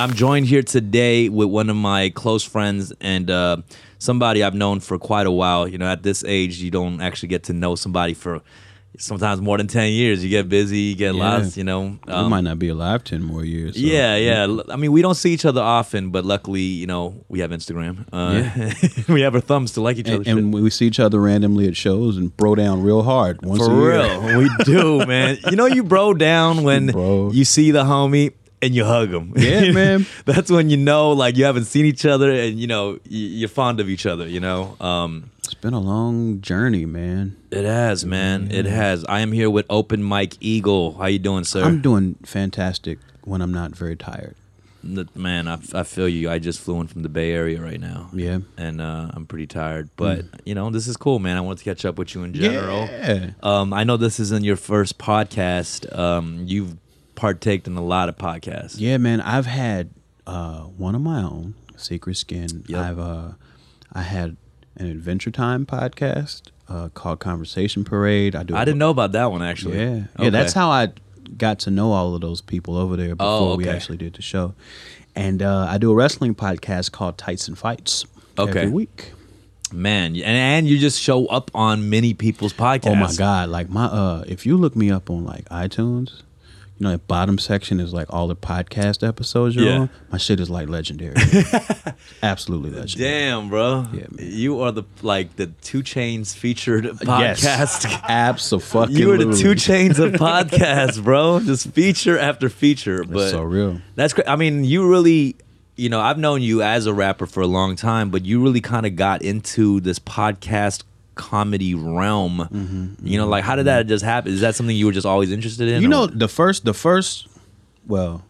I'm joined here today with one of my close friends and somebody I've known for quite a while. You know, at this age, you don't actually get to know somebody for sometimes more than 10 years. You get busy, you get lost, you know. We might not be alive 10 more years. So. Yeah. I mean, we don't see each other often, but luckily, you know, we have Instagram. We have our thumbs to like each other. And we see each other randomly at shows and bro down real hard once a year. For real. We do, man. You know, you bro down when you see the homie. And you hug them. Yeah, man. That's when you know, like, you haven't seen each other and, you know, you're fond of each other, you know. It's been a long journey, man. It has, man. Yeah. It has. I am here with Open Mike Eagle. How you doing, sir? I'm doing fantastic when I'm not very tired. Man, I feel you. I just flew in from the Bay Area right now. Yeah. And I'm pretty tired. But, you know, this is cool, man. I wanted to catch up with you in general. Yeah. I know this isn't your first podcast. You've partaked in a lot of podcasts. Yeah, man. I've had one of my own, Secret Skin. Yep. I had an Adventure Time podcast called Conversation Parade. I didn't know about that one, actually. Yeah. Okay. Yeah, that's how I got to know all of those people over there before we actually did the show. And I do a wrestling podcast called Tights and Fights every week. Man, and you just show up on many people's podcasts. Oh my God. Like my if you look me up on like iTunes, you know, the bottom section is like all the podcast episodes you're on. My shit is like legendary. Absolutely legendary. Damn, bro. Yeah, you are the Two Chainz featured podcast. Yes. Absolutely. You are the Two Chainz of podcasts, bro. Just feature after feature. But that's so real. That's great. I mean, you really, you know, I've known you as a rapper for a long time, but you really kind of got into this podcast comedy realm. You know, like, how did that just happen? Is that something you were just always interested in? You know, the first well,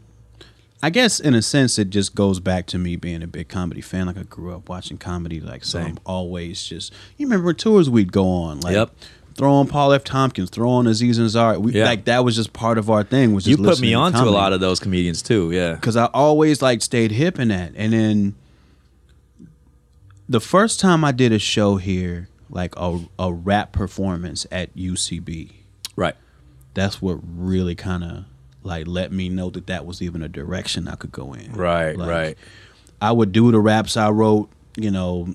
I guess in a sense it just goes back to me being a big comedy fan. Like, I grew up watching comedy, like, so I'm always just, you remember tours we'd go on, like, throw on Paul F. Tompkins, throw on Aziz Ansari. Like, that was just part of our thing. Was just you put me on to a lot of those comedians too, because I always like stayed hip in that. And then the first time I did a show here, like a rap performance at UCB. Right. That's what really kind of like let me know that that was even a direction I could go in. Right, like, right. I would do the raps I wrote, you know,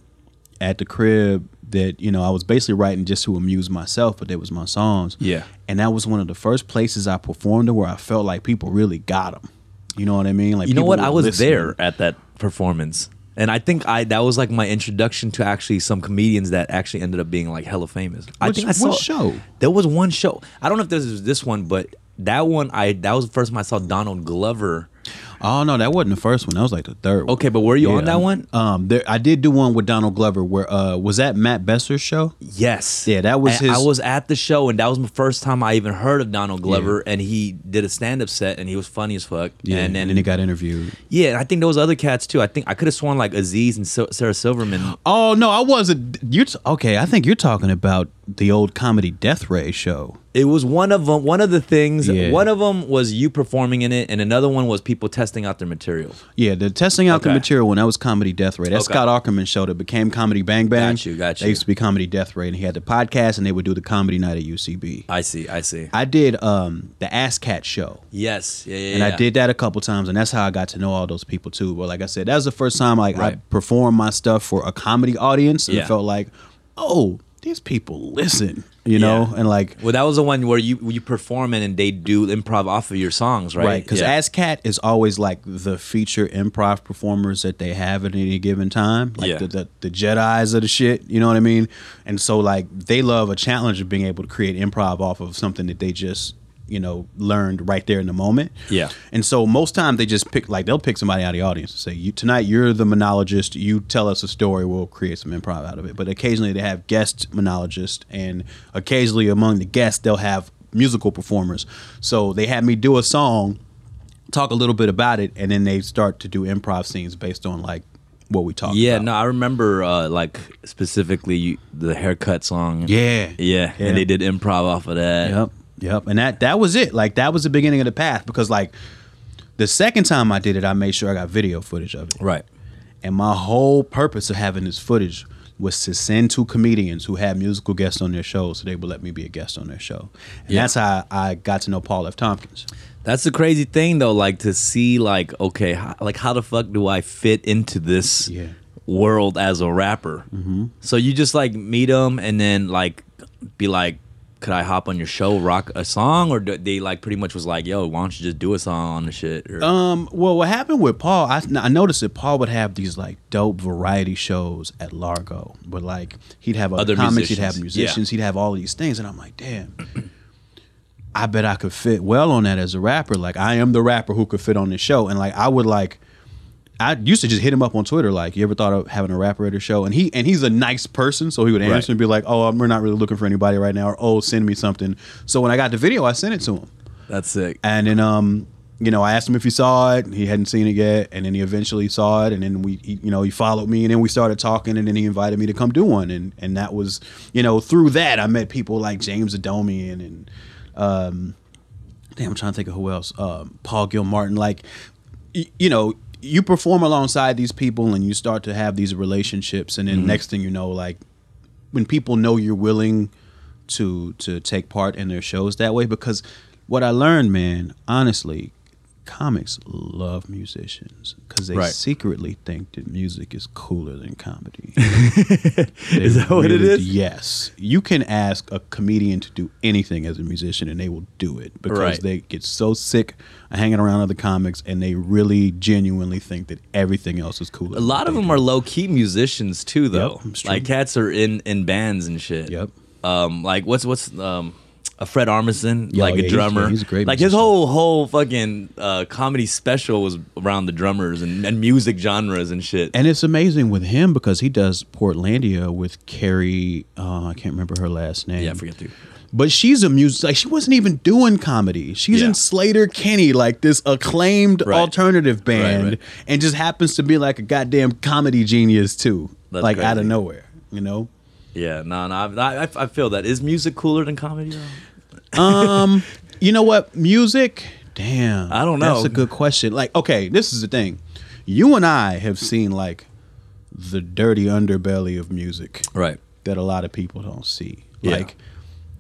at the crib that, you know, I was basically writing just to amuse myself, but they was my songs. Yeah. And that was one of the first places I performed where I felt like people really got them. You know what I mean? Like, you know what? I was there at that performance. And I think that was like my introduction to actually some comedians that actually ended up being like hella famous. I think I saw what show? There was one show. I don't know if this was this one, but that one that was the first time I saw Donald Glover. Oh no, that wasn't the first one. That was like the third one. Okay, but were you on that one? I did do one with Donald Glover where was that Matt Besser's show? Yes. Yeah, that was I was at the show, and that was my first time I even heard of Donald Glover, and he did a stand-up set, and he was funny as fuck. Yeah, and then he got interviewed. Yeah, and I think there was other cats too. I think I could have sworn like Aziz and Sarah Silverman. Oh no, I wasn't. Okay, I think you're talking about the old Comedy Death Ray show. It was one of them. One of the things. Yeah. One of them was you performing in it, and another one was people testing out their material. Yeah, the testing out the material when that was Comedy Death Ray. That's Scott Aukerman's show that became Comedy Bang Bang. Got you. They used to be Comedy Death Ray, and he had the podcast, and they would do the comedy night at UCB. I see. I did the Ass Cat show. Yes. Yeah. I did that a couple times, and that's how I got to know all those people too. But like I said, that was the first time like I performed my stuff for a comedy audience, and it felt like, oh, these people listen. You know, and like, well, that was the one where you perform in and they do improv off of your songs, right? Right, because ASCAT is always like the feature improv performers that they have at any given time, like the Jedis of the shit. You know what I mean? And so like they love a challenge of being able to create improv off of something that they just, you know, learned right there in the moment. Yeah. And so most times they just pick, like, they'll pick somebody out of the audience and say, tonight you're the monologist. You tell us a story. We'll create some improv out of it. But occasionally they have guest monologists, and occasionally among the guests they'll have musical performers. So they had me do a song, talk a little bit about it, and then they start to do improv scenes based on like what we talked about. Yeah, no, I remember like specifically the haircut song. Yeah. And they did improv off of that. Yep, and that was it. Like, that was the beginning of the path, because like the second time I did it, I made sure I got video footage of it. Right. And my whole purpose of having this footage was to send to comedians who had musical guests on their shows so they would let me be a guest on their show. And yeah. That's how I got to know Paul F. Tompkins. That's the crazy thing, though, like to see, like, okay, how the fuck do I fit into this world as a rapper? Mm-hmm. So you just, like, meet them and then, like, be like, could I hop on your show, rock a song? Or they, like, pretty much was like, yo, why don't you just do a song on the shit? Or well, what happened with Paul, I noticed that Paul would have these, like, dope variety shows at Largo. But, like, he'd have other comics, he'd have musicians, he'd have all these things. And I'm like, damn, I bet I could fit well on that as a rapper. Like, I am the rapper who could fit on this show. And, like, I would, like, I used to just hit him up on Twitter, like, you ever thought of having a rapper at a show? And he's a nice person, so he would answer and be like, oh, we're not really looking for anybody right now, or oh, send me something. So when I got the video, I sent it to him. That's sick. And then, you know, I asked him if he saw it. He hadn't seen it yet. And then he eventually saw it. And then he followed me. And then we started talking. And then he invited me to come do one. And that was, you know, through that, I met people like James Adomian and, damn, I'm trying to think of who else. Paul Gilmartin. Like, you know, you perform alongside these people and you start to have these relationships, and then next thing you know, like, when people know you're willing to take part in their shows that way, because what I learned, man, honestly, comics love musicians because they secretly think that music is cooler than comedy. Is that really what it is? Yes. You can ask a comedian to do anything as a musician and they will do it because they get so sick of hanging around other comics and they really genuinely think that everything else is cooler. A lot of them are low-key musicians too, though. Yep, like, cats are in bands and shit. Yep. Like, what's a Fred Armisen, a drummer. He's a great musician. His whole fucking comedy special was around the drummers and music genres and shit. And it's amazing with him because he does Portlandia with Carrie, I can't remember her last name. Yeah, I forget too. But she's a musician. Like, she wasn't even doing comedy. She's in Sleater-Kinney, like this acclaimed alternative band, and just happens to be like a goddamn comedy genius too. That's like crazy. Out of nowhere, you know? Yeah, I feel that. Is music cooler than comedy? You know what? Music, damn. I don't know. That's a good question. Like, okay, this is the thing. You and I have seen, like, the dirty underbelly of music. Right. That a lot of people don't see. Yeah. Like,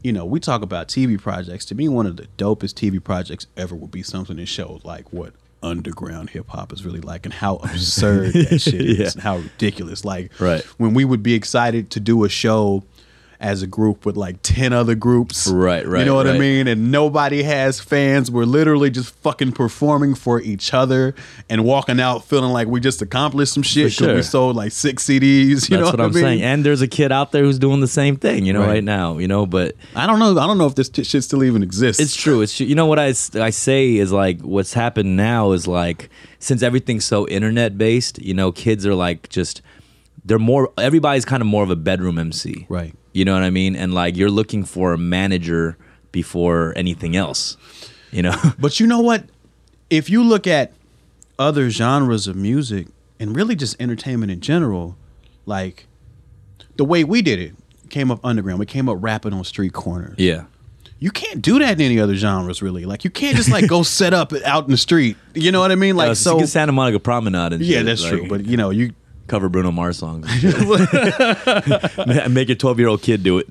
you know, we talk about TV projects. To me, one of the dopest TV projects ever would be something that showed, like, what underground hip-hop is really like and how absurd that shit is and how ridiculous, like, when we would be excited to do a show as a group with like 10 other groups, you know what I mean, and nobody has fans, we're literally just fucking performing for each other and walking out feeling like we just accomplished some shit because we sold like 6 CDs. You know what I mean? Saying, and there's a kid out there who's doing the same thing, you know, right now, you know. But I don't know if this shit still even exists. It's true. It's you know what I say is, like, what's happened now is, like, since everything's so internet based, you know, kids are like just everybody's kind of more of a bedroom MC, right? You know what I mean? And, like, you're looking for a manager before anything else, you know? But you know what? If you look at other genres of music and really just entertainment in general, like, the way we did it came up underground. We came up rapping on street corners. Yeah. You can't do that in any other genres, really. Like, you can't just, like, go set up out in the street. You know what I mean? Like, so Santa Monica Promenade and shit. Yeah, that's true. But, you know, you cover Bruno Mars songs. Make your 12-year-old kid do it.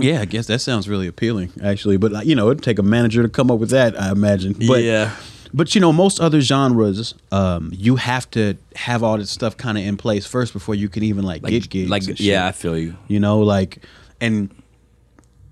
Yeah, I guess that sounds really appealing, actually. But, like, you know, it'd take a manager to come up with that, I imagine. But, yeah. But, you know, most other genres, you have to have all this stuff kind of in place first before you can even, like get gigs. Like, yeah, I feel you. You know, like, and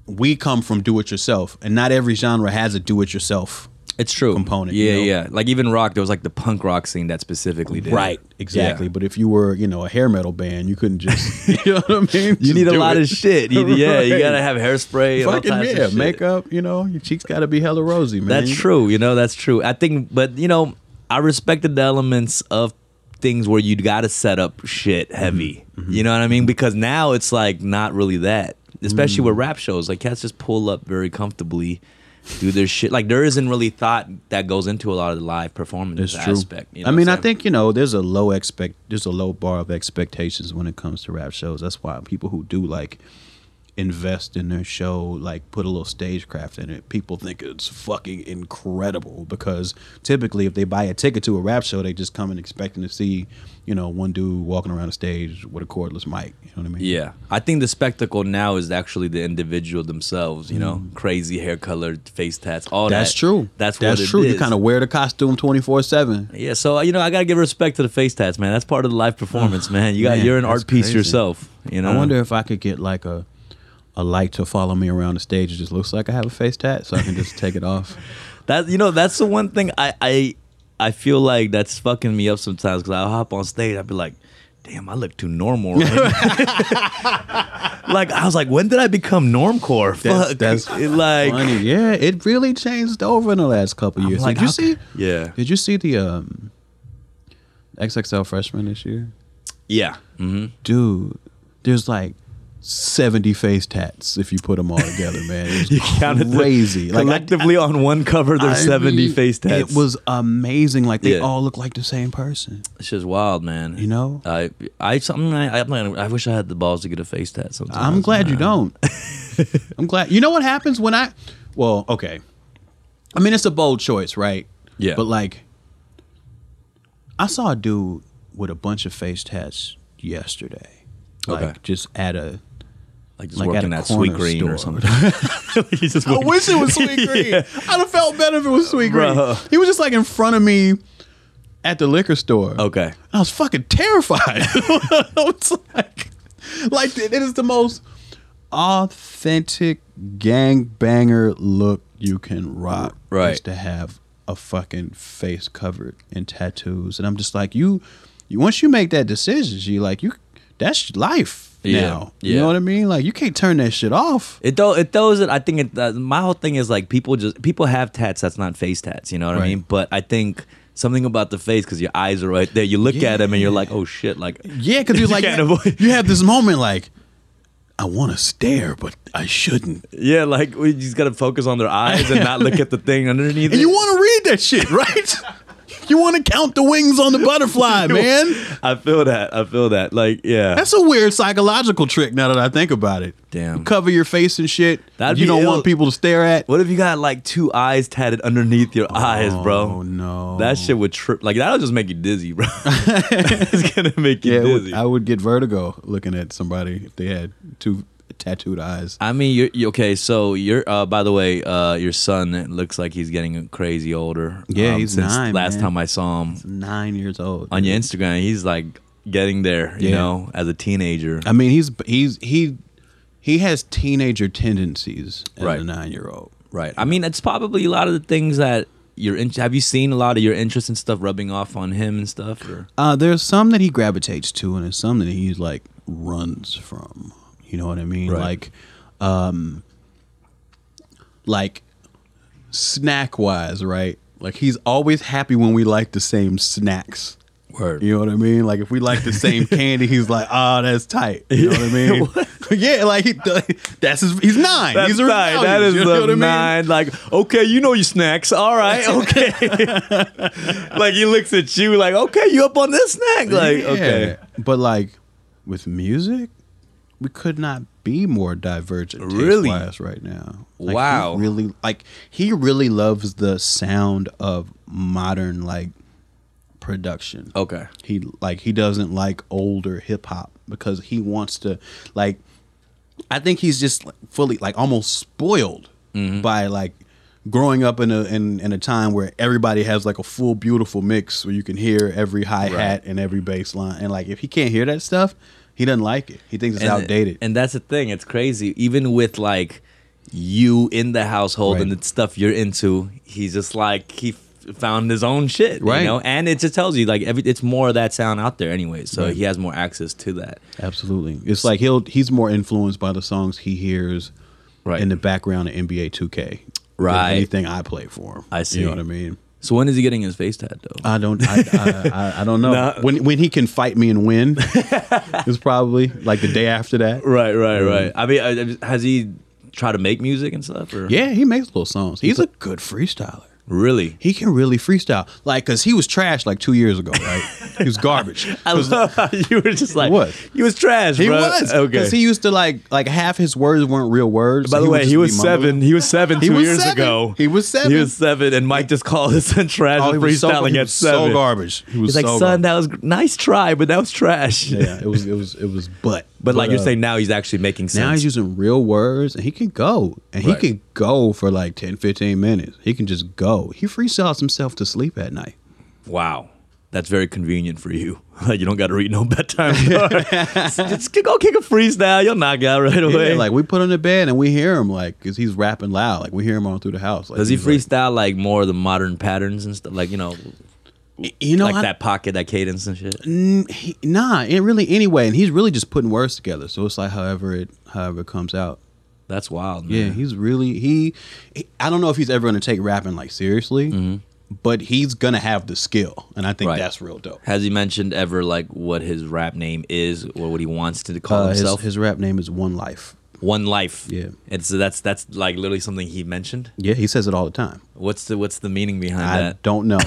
we come from do-it-yourself, and not every genre has a do-it-yourself. It's true. Component. Yeah, you know? Yeah. Like, even rock, there was like the punk rock scene that specifically did. Right, exactly. Yeah. But if you were, you know, a hair metal band, you couldn't just, you know what I mean? You need a lot of shit. You gotta have hairspray. Fucking and all types of shit. Makeup, you know, your cheeks gotta be hella rosy, man. That's true, you know, that's true. I think, but, you know, I respected the elements of things where you gotta set up shit heavy. Mm-hmm. You know what I mean? Because now it's like not really that. Especially with rap shows. Like, cats just pull up very comfortably. Do their shit. Like, there isn't really thought that goes into a lot of the live performance aspect. You know, I mean, I think, you know, there's a low bar of expectations when it comes to rap shows. That's why people who do, like, invest in their show, like put a little stagecraft in it, people think it's fucking incredible. Because typically if they buy a ticket to a rap show, they just come in expecting to see, you know, one dude walking around the stage with a cordless mic. You know what I mean? Yeah. I think the spectacle now is actually the individual themselves, you know, crazy hair color, face tats, all that. That's true. That's true. You kind of wear the costume 24/7. Yeah. So, you know, I got to give respect to the face tats, man. That's part of the live performance, man. You got, man, you're an art piece yourself, you know? I wonder if I could get like a light to follow me around the stage. It just looks like I have a face tat, so I can just take it off. That, you know, that's the one thing I feel like that's fucking me up sometimes, because I'll hop on stage, I'll be like, damn, I look too normal. Right? Like, I was like, when did I become normcore? Fuck. That's like funny. Yeah, it really changed over in the last couple years. Like, did you see the XXL Freshman this year? Yeah. Mm-hmm. Dude, there's like 70 face tats if you put them all together, man. It's crazy. Like, collectively on one cover, there's 70 face tats. It was amazing. Like, they all look like the same person. It's just wild, man. You know, I wish I had the balls to get a face tat sometimes. I'm glad you don't. I'm glad. You know what happens when I? Well, okay. I mean, it's a bold choice, right? Yeah. But like, I saw a dude with a bunch of face tats yesterday. Like, just at a, like, just like working at Sweetgreen or something. I wish it was Sweetgreen. Yeah. I'd have felt better if it was Sweetgreen. He was just like in front of me at the liquor store. Okay. And I was fucking terrified. I was like it is the most authentic gangbanger look you can rock. Right. Just to have a fucking face covered in tattoos. And I'm just like, you once you make that decision, that's life now. Yeah. You know what I mean? Like, you can't turn that shit off. My whole thing is like, people have tats that's not face tats. You know what I mean? But I think something about the face, because your eyes are right there. You look at them and you're like, oh shit! Like, yeah, because you're like, you have this moment like, I want to stare, but I shouldn't. Yeah, like we just gotta focus on their eyes and not look at the thing underneath. And you want to read that shit, right? You want to count the wings on the butterfly, man. I feel that. Like, yeah. That's a weird psychological trick now that I think about it. Damn. You cover your face and shit. You don't want people to stare at. What if you got like two eyes tatted underneath your eyes, bro? Oh, no. That shit would trip. Like, that'll just make you dizzy, bro. It's going to make you dizzy. I would get vertigo looking at somebody if they had two tattooed eyes. I mean, by the way, your son looks like he's getting crazy older. Yeah, he's 9. Last time I saw him, he's 9 years old. On your Instagram, he's like getting there, you know, as a teenager. I mean, he has teenager tendencies as a 9-year-old. Right. I mean, it's probably a lot of the things that have you seen a lot of your interest and stuff rubbing off on him and stuff? Or? There's some that he gravitates to, and there's some that he's like runs from. You know what I mean? Right. Like snack wise, right? Like, he's always happy when we like the same snacks. Word. You know what I mean? Like, if we like the same candy, he's like, oh, that's tight. You know what I mean? What? Yeah, like he's 9. That's he's right. Values, that is you know the 9. Like, okay, you know your snacks. All right, okay. Like, he looks at you like, okay, you up on this snack? Like, okay. But like with music, we could not be more divergent taste-wise right now. Like, wow. He really loves the sound of modern production. Okay. He doesn't like older hip hop because he wants to I think he's just fully almost spoiled by growing up in a time where everybody has a full beautiful mix where you can hear every hi-hat and every bass line, and if he can't hear that stuff, he doesn't like it. He thinks it's outdated. And that's the thing. It's crazy. Even with you in the household and the stuff you're into, he's just he found his own shit, you know? And it just tells you it's more of that sound out there anyway. So he has more access to that. Absolutely. It's he's more influenced by the songs he hears in the background of NBA 2K. Right. Anything I play for him. I see. You know what I mean? So when is he getting his face tat though? I don't know. Nah. When he can fight me and win is probably the day after that. Right. I mean, has he tried to make music and stuff? Or? Yeah, he makes little songs. He's a good freestyler. Really? He can really freestyle. Like, because he was trash like 2 years ago, right? He was garbage. I love how you were just like, what? He was trash, he bro. Was. Okay. Because he used to like half his words weren't real words. By the way, he was seven. He was seven 2 years ago. He was seven. He was seven. And Mike just called his son trash for freestyling at seven. He was so garbage. He was like, son, that was nice try, but that was trash. Yeah, it was butt. But like you're saying, now he's actually making sense. Now he's using real words, and he can go. And right. He can go for like 10, 15 minutes. He can just go. He freestyles himself to sleep at night. Wow. That's very convenient for you. Like, you don't got to read no bedtime. Just go kick a freestyle. You'll knock out right away. Yeah, like, we put him to bed, and we hear him, like, because he's rapping loud. Like, we hear him all through the house. Like, does he freestyle, like, more of the modern patterns and stuff? Like, you know, like that pocket, that cadence and shit. Nah, it really anyway, and he's really just putting words together. So it's like however it comes out. That's wild, man. Yeah, he's really I don't know if he's ever gonna take rapping like seriously, but he's gonna have the skill, and I think that's real dope. Has he mentioned ever like what his rap name is or what he wants to call himself? His rap name is One Life. One Life. Yeah. And so that's like literally something he mentioned? Yeah, he says it all the time. What's the meaning behind that? I don't know.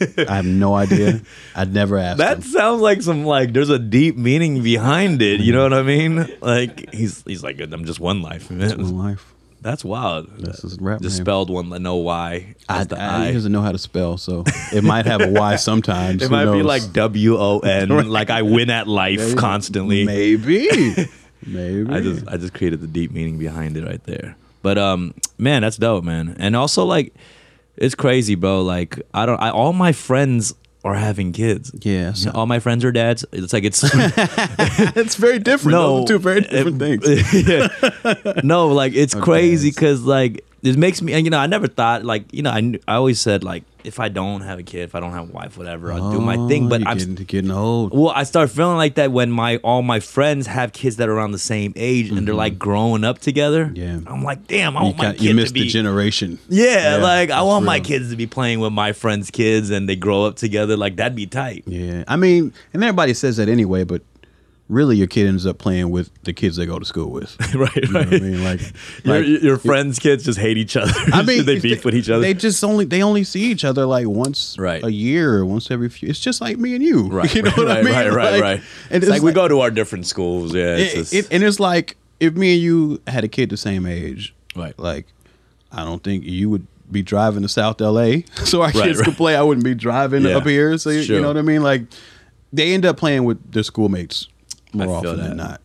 I have no idea. I'd never asked that him. Sounds like some like there's a deep meaning behind it. You know what I mean? Like he's like, I'm just one life. Man. Just one life. That's wild. That's his rap just name. Spelled one, no Y. He doesn't know how to spell, so it might have a Y sometimes. It might be like WON, like I win at life maybe, constantly. Maybe. I just created the deep meaning behind it right there. But man, that's dope, man. And also like it's crazy, bro. Like all my friends are having kids. Yeah, so. You know, all my friends are dads. It's like it's very different. No, those are two very different things. Yeah. No, like it's crazy because like it makes me. And I never thought like I always said like if I don't have a kid, if I don't have a wife, whatever, I'll do my thing. But I'm getting old. Well, I start feeling like that when all my friends have kids that are around the same age, and they're like growing up together. Yeah, I'm like, damn, I want my kids to be. You missed the generation. Yeah, like I want my kids to be playing with my friends' kids, and they grow up together. Like that'd be tight. Yeah, I mean, and everybody says that anyway, but. Really, your kid ends up playing with the kids they go to school with. Right, you know what I mean? Like, your friends' kids just hate each other. I mean, they beef with each other. They only see each other like once a year, or once every few. It's just like me and you. Right, you know what I mean? Right. And it's like we go to our different schools. Yeah, and it's like if me and you had a kid the same age. Right. Like, I don't think you would be driving to South L.A. so our kids could play. I wouldn't be driving up here. So you know what I mean? Like, they end up playing with their schoolmates. More often than not,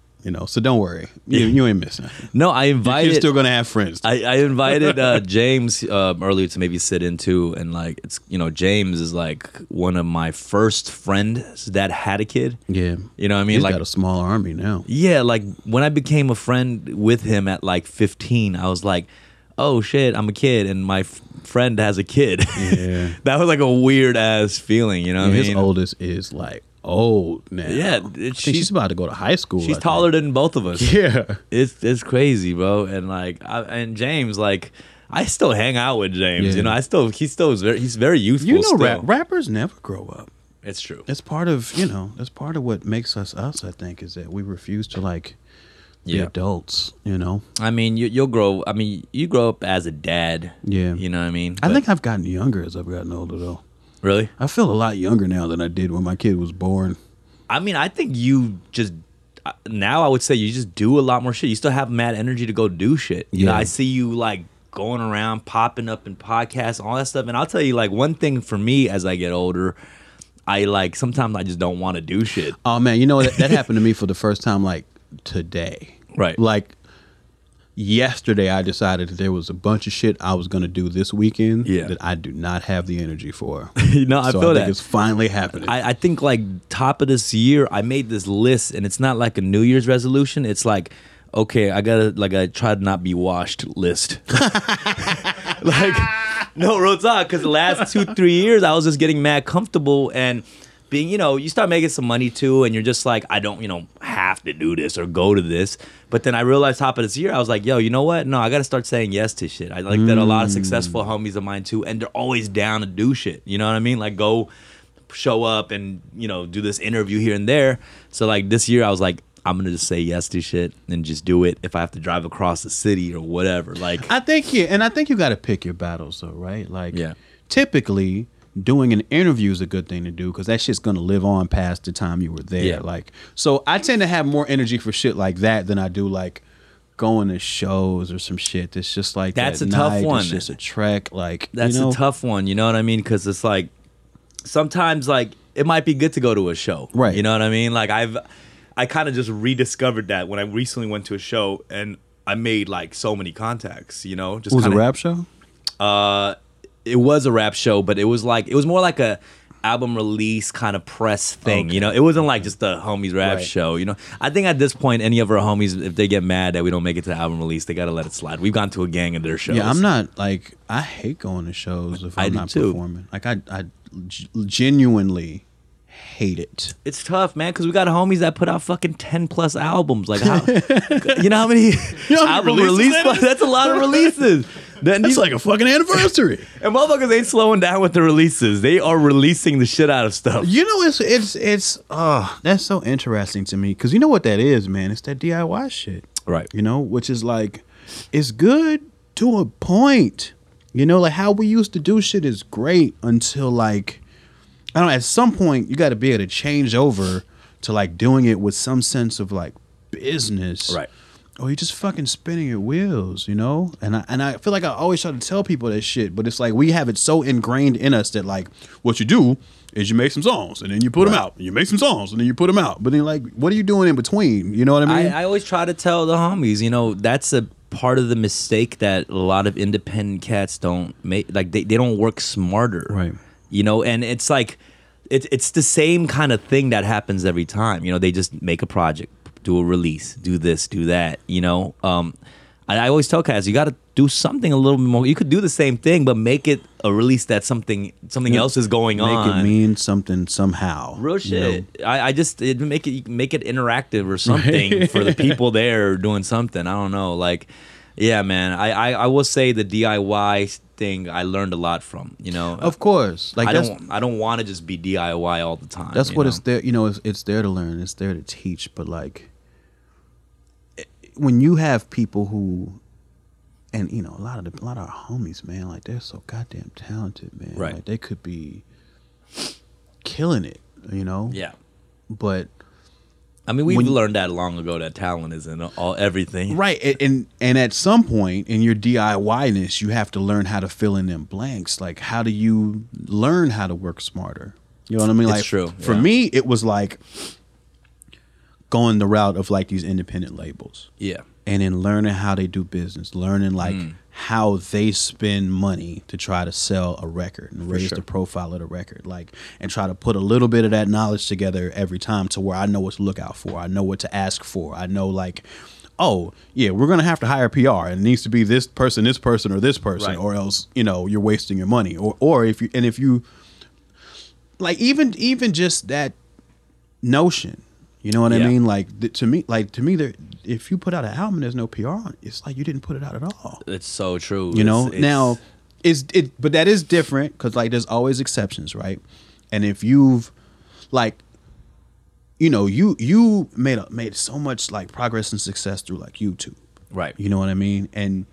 so don't worry. You ain't missing. No, I invited. You're still going to have friends. I invited James earlier to maybe sit in too. And like, it's, James is like one of my first friends that had a kid. Yeah. You know what I mean? He's like got a small army now. Yeah. Like when I became a friend with him at like 15, I was like, oh shit, I'm a kid and my friend has a kid. Yeah. That was like a weird ass feeling. You know what I mean? His oldest is like. Old now. Yeah, she's about to go to high school. She's taller than both of us. Yeah, it's crazy, bro. And like, James, like, I still hang out with James. Yeah. He's very youthful. Rappers never grow up. It's true. It's part of That's part of what makes us us. I think is that we refuse to like be adults. I mean, you'll grow. I mean, you grow up as a dad. Yeah, you know what I mean. I think I've gotten younger as I've gotten older though. Really? I feel a lot younger now than I did when my kid was born. I mean, I think you just, now I would say you just do a lot more shit. You still have mad energy to go do shit. You know, I see you like going around, popping up in podcasts, all that stuff. And I'll tell you like one thing for me as I get older, I like, sometimes I just don't want to do shit. Oh man, that happened to me for the first time like today. Right. Like yesterday I decided that there was a bunch of shit I was going to do this weekend that I do not have the energy for. I feel that. It's finally happening. I think like top of this year, I made this list and it's not like a New Year's resolution. It's like, okay, I got to like, I try to not be washed list. Like, no, real talk, because the last 2-3 years I was just getting mad comfortable and being, you start making some money too and you're just like, I don't, have to do this or go to this. But then I realized top of this year, I was like, yo, you know what? No, I got to start saying yes to shit. I like that a lot of successful homies of mine too. And they're always down to do shit. You know what I mean? Like go show up and, do this interview here and there. So like this year I was like, I'm going to just say yes to shit and just do it if I have to drive across the city or whatever. Like I think you got to pick your battles though, right? Like typically doing an interview is a good thing to do because that shit's gonna live on past the time you were there. Yeah. Like, so I tend to have more energy for shit like that than I do like going to shows or some shit that's just like that's that a night, tough one. It's just a trek. Like that's, you know, a tough one. You know what I mean? Because it's like sometimes like it might be good to go to a show, right? You know what I mean? Like I kind of just rediscovered that when I recently went to a show and I made like so many contacts. You know, just was it a rap show? It was a rap show, but it was like, it was more like a album release kind of press thing, okay. You know? It wasn't like just a homies rap show, you know? I think at this point, any of our homies, if they get mad that we don't make it to the album release, they gotta let it slide. We've gone to a gang of their shows. Yeah, I'm not, like, I hate going to shows if I'm not performing. Like, I genuinely hate it. It's tough, man, because we got homies that put out fucking 10 plus albums. Like, how, you know how many album releases? That's a lot of releases. That's like a fucking anniversary. And motherfuckers ain't slowing down with the releases. They are releasing the shit out of stuff. You know, it's that's so interesting to me because you know what that is, man? It's that DIY shit. Right. You know, which is like, it's good to a point. You know, like how we used to do shit is great until like, I don't know, at some point you got to be able to change over to like doing it with some sense of like business. Right. Or you're just fucking spinning your wheels, you know? And I feel like I always try to tell people that shit, but it's like we have it so ingrained in us that like what you do is you make some songs and then you put them out. And you make some songs and then you put them out. But then like, what are you doing in between? You know what I mean? I always try to tell the homies, you know, that's a part of the mistake that a lot of independent cats don't make. Like they don't work smarter. Right. You know, and it's like, it's the same kind of thing that happens every time. You know, they just make a project. Do a release, do this, do that, you know? I always tell cats, you got to do something a little bit more. You could do the same thing, but make it a release that something else is going on. Make it mean something somehow. Real shit. You know? I just make it interactive or something for the people there doing something. I don't know. Like, yeah, man, I will say the DIY thing I learned a lot from, you know? Of course. Like I don't want to just be DIY all the time. That's what it's there, you know, it's there to learn. It's there to teach, but like, when you have people who, and you know, a lot of our homies, man, like they're so goddamn talented, man. Right. Like they could be killing it, you know. Yeah. But I mean, we've learned that long ago that talent isn't everything. Right. And at some point in your DIY-ness, you have to learn how to fill in them blanks. Like, how do you learn how to work smarter? You know what I mean? Like, it's true. For me, it was like going the route of like these independent labels, yeah, and then learning how they do business, learning like how they spend money to try to sell a record and raise the profile of the record, like, and try to put a little bit of that knowledge together every time to where I know what to look out for, I know what to ask for, I know like, oh yeah, we're gonna have to hire PR and it needs to be this person, or this person, or else, you know, you're wasting your money, or if you like even just that notion. You know what I mean? Like to me, there. If you put out an album and there's no PR on it, it's like you didn't put it out at all. It's so true. You know, but that is different because like there's always exceptions, right? And if you've like, you know, you made so much like progress and success through like YouTube, right? You know what I mean? And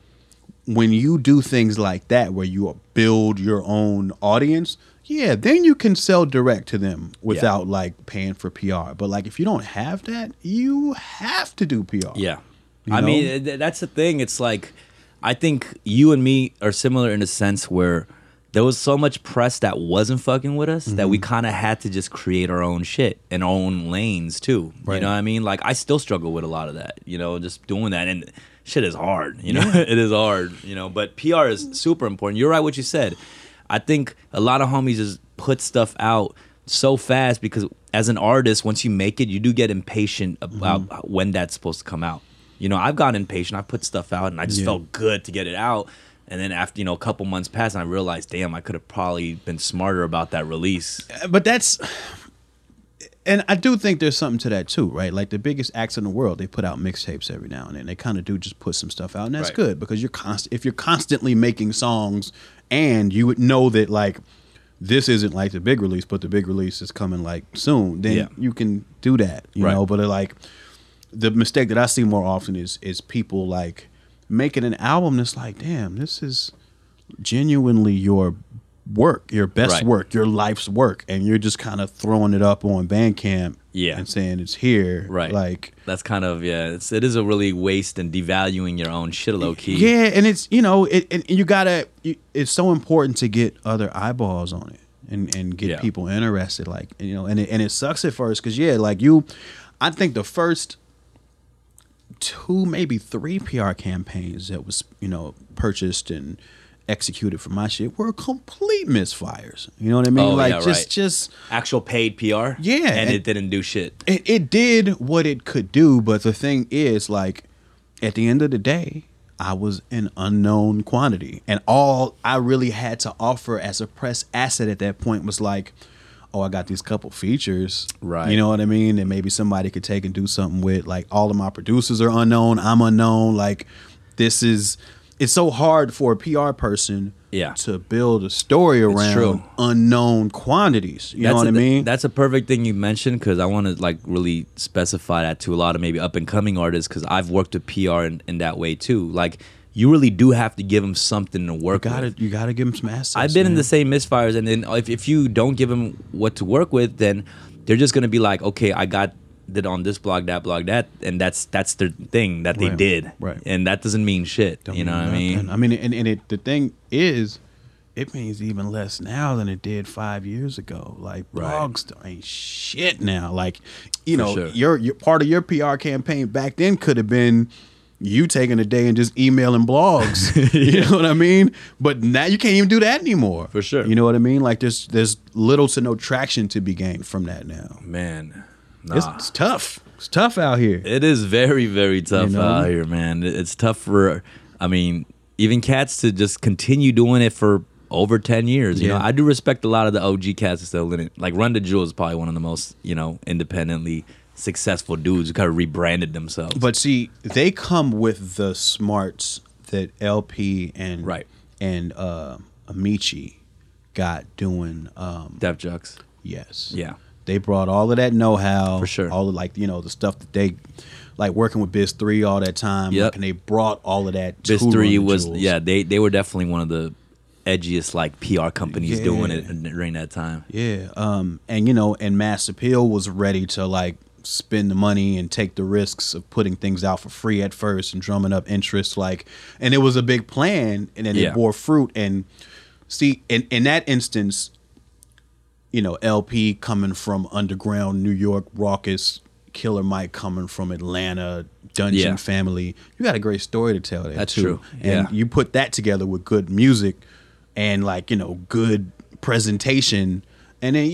when you do things like that, where you build your own audience. Yeah, then you can sell direct to them without like paying for PR. But like if you don't have that, you have to do PR. Yeah. You know? I mean, that's the thing. It's like, I think you and me are similar in a sense where there was so much press that wasn't fucking with us that we kind of had to just create our own shit and our own lanes too. Right. You know what I mean? Like I still struggle with a lot of that, you know, just doing that. And shit is hard, you know, it is hard, you know, but PR is super important. You're right what you said. I think a lot of homies just put stuff out so fast because as an artist, once you make it, you do get impatient about when that's supposed to come out. You know, I've gotten impatient. I put stuff out and I just felt good to get it out. And then after, you know, a couple months passed, I realized, damn, I could have probably been smarter about that release. But that's, and I do think there's something to that too, right? Like the biggest acts in the world, they put out mixtapes every now and then. They kind of do just put some stuff out, and that's good because if you're constantly making songs. And you would know that like this isn't like the big release, but the big release is coming like soon. Then you can do that, you know. But like the mistake that I see more often is people like making an album that's like, damn, this is genuinely your work, your best work, your life's work, and you're just kind of throwing it up on Bandcamp and saying it's here. Right. Like, that's kind of, it is a really waste and devaluing your own shit low key. Yeah, and it's, you know, it's so important to get other eyeballs on it and get people interested, like, you know, and it sucks at first because, like I think the first 2, maybe 3 PR campaigns that was, you know, purchased and executed for my shit were complete misfires. You know what I mean? Just actual paid PR. Yeah. And it didn't do shit. It did what it could do, but the thing is, like, at the end of the day, I was an unknown quantity. And all I really had to offer as a press asset at that point was like, oh, I got these couple features. Right. You know what I mean? And maybe somebody could take and do something with, like, all of my producers are unknown. I'm unknown. Like, this is... It's so hard for a PR person to build a story around unknown quantities. You know what I mean? That's a perfect thing you mentioned, because I want to, like, really specify that to a lot of maybe up-and-coming artists, because I've worked with PR in that way too. Like, you really do have to give them something to work with. You got to give them some assets. I've been in the same misfires, and then if you don't give them what to work with, then they're just going to be like, okay, I got... did on this blog, that, and that's the thing that they did, right? And that doesn't mean shit. Don't, you know what I mean? I mean, the thing is, it means even less now than it did 5 years ago. Like, blogs ain't shit now. Like, you know, your part of your PR campaign back then could have been you taking a day and just emailing blogs. You know what I mean? But now you can't even do that anymore. For sure. You know what I mean? Like, there's little to no traction to be gained from that now. Man. Nah. It's tough. It's tough out here. It is very, very tough out here, man. It's tough for, I mean, even cats to just continue doing it for over 10 years. You know, I do respect a lot of the OG cats that's still in it. Like, Run the Jewels is probably one of the most, you know, independently successful dudes who kind of rebranded themselves. But see, they come with the smarts that LP and Amici got doing. Def Jux. Yes. Yeah. They brought all of that know-how, for sure. All of, like, you know, the stuff that they, like, working with Biz 3 all that time. Yep. Like, and they brought all of that. Biz 3 was, they were definitely one of the edgiest, like, PR companies doing it during that time. Yeah, and, you know, and Mass Appeal was ready to, like, spend the money and take the risks of putting things out for free at first and drumming up interest, like, and it was a big plan, and then it bore fruit. And see, in that instance, you know, LP coming from underground New York, raucous, Killer Mike coming from Atlanta, Dungeon Family. You got a great story to tell there. That's too. True. And you put that together with good music and, like, you know, good presentation. And then,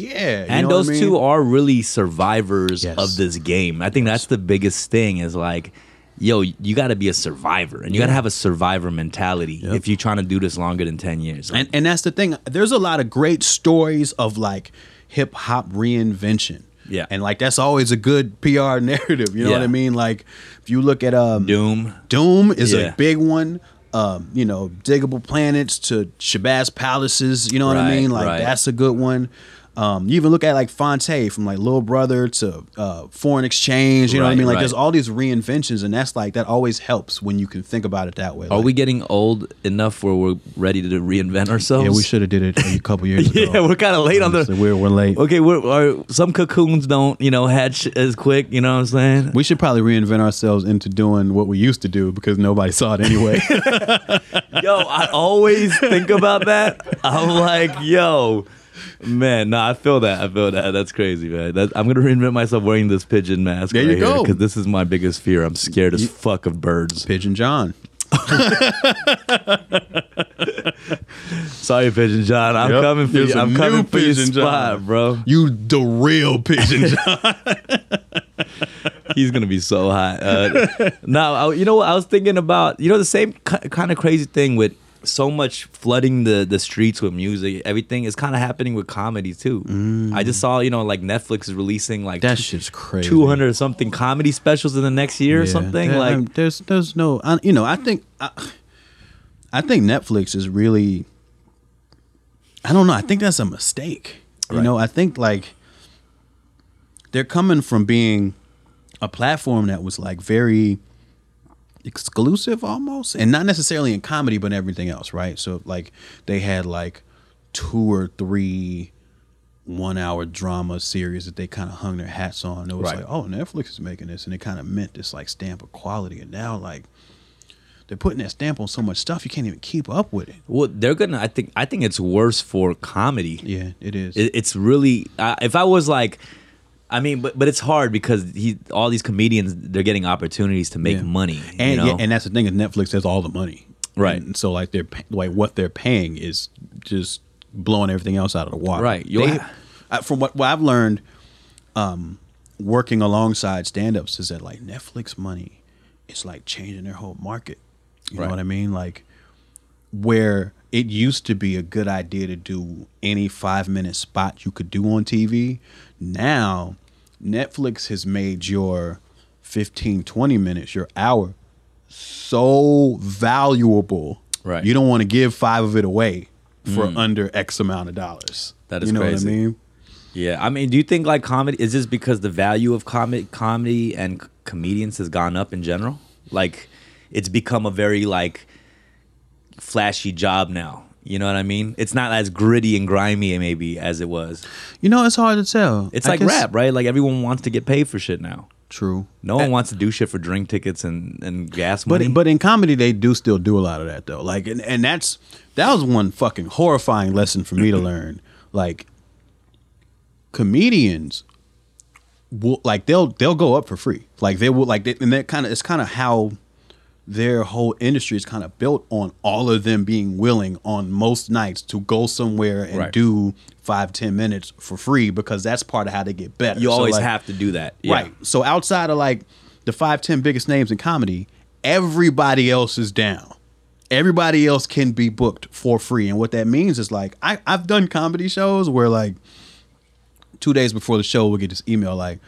and those two are really survivors of this game. I think that's the biggest thing is, like, yo, you got to be a survivor, and you got to have a survivor mentality if you're trying to do this longer than 10 years. Like, and that's the thing. There's a lot of great stories of, like, hip hop reinvention. Yeah. And, like, that's always a good PR narrative. You know what I mean? Like, if you look at Doom. Doom is a big one. You know, Diggable Planets to Shabazz Palaces. You know what I mean? Like, that's a good one. You even look at, like, Fonte, from, like, Lil Brother to Foreign Exchange, you know what I mean? Like, there's all these reinventions, and that's, like, that always helps when you can think about it that way. Are, like, we getting old enough where we're ready to reinvent ourselves? Yeah, we should have did it a couple years ago. Yeah, we're kind of late on the... We're late. Okay, some cocoons don't, you know, hatch as quick, you know what I'm saying? We should probably reinvent ourselves into doing what we used to do because nobody saw it anyway. Yo, I always think about that. I'm like, yo... Man, I feel that. That's crazy, man. I'm gonna reinvent myself wearing this pigeon mask. There you go. Because this is my biggest fear. I'm scared as fuck of birds. Pigeon John. Sorry, Pigeon John. I'm coming for you. I'm coming for your spot, bro. You the real Pigeon John. He's gonna be so hot. Now, you know what I was thinking about? You know, the same kind of crazy thing with. So much flooding the streets with music, everything is kind of happening with comedy too. I just saw, you know, like, Netflix is releasing, like, that shit's crazy, 200 or something comedy specials in the next year or something. That, like, there's no, you know, I think Netflix is really, I don't know. I think that's a mistake. You know, I think, like, they're coming from being a platform that was, like, very exclusive almost, and not necessarily in comedy but in everything else, right? So, like, they had, like, 2 or 3 1-hour drama series that they kind of hung their hats on. It was like, oh, Netflix is making this, and it kind of meant this like stamp of quality. And now like they're putting that stamp on so much stuff you can't even keep up with it. Well, they're gonna. I think it's worse for comedy. Yeah, it is. It's really. If I was like, I mean, but it's hard because all these comedians, they're getting opportunities to make money, and you know? And that's the thing is Netflix has all the money, right? And so like they're what they're paying is just blowing everything else out of the water. Right. From what I've learned working alongside stand-ups is that like Netflix money is like changing their whole market. You know what I mean? Like where it used to be a good idea to do any 5-minute spot you could do on TV, now Netflix has made your 15, 20 minutes, your hour so valuable. Right. You don't want to give 5 of it away for under X amount of dollars. That is crazy. You know what I mean? Yeah. I mean, do you think like comedy, is this because the value of comedy and comedians has gone up in general? Like it's become a very like flashy job now. You know what I mean? It's not as gritty and grimy maybe as it was. You know, it's hard to tell. It's like rap, right? Like everyone wants to get paid for shit now. True. No one wants to do shit for drink tickets and gas money. But in comedy, they do still do a lot of that though. Like and that was one fucking horrifying lesson for me to learn. Like comedians will like they'll go up for free. Like they will like they, and that kind of it's kind of how their whole industry is kind of built on all of them being willing on most nights to go somewhere and do 5-10 minutes for free because that's part of how they get better. You always have to do that. Yeah. Right. So outside of like the 5-10 biggest names in comedy, everybody else is down. Everybody else can be booked for free. And what that means is like I've done comedy shows where like 2 days before the show we'll get this email like,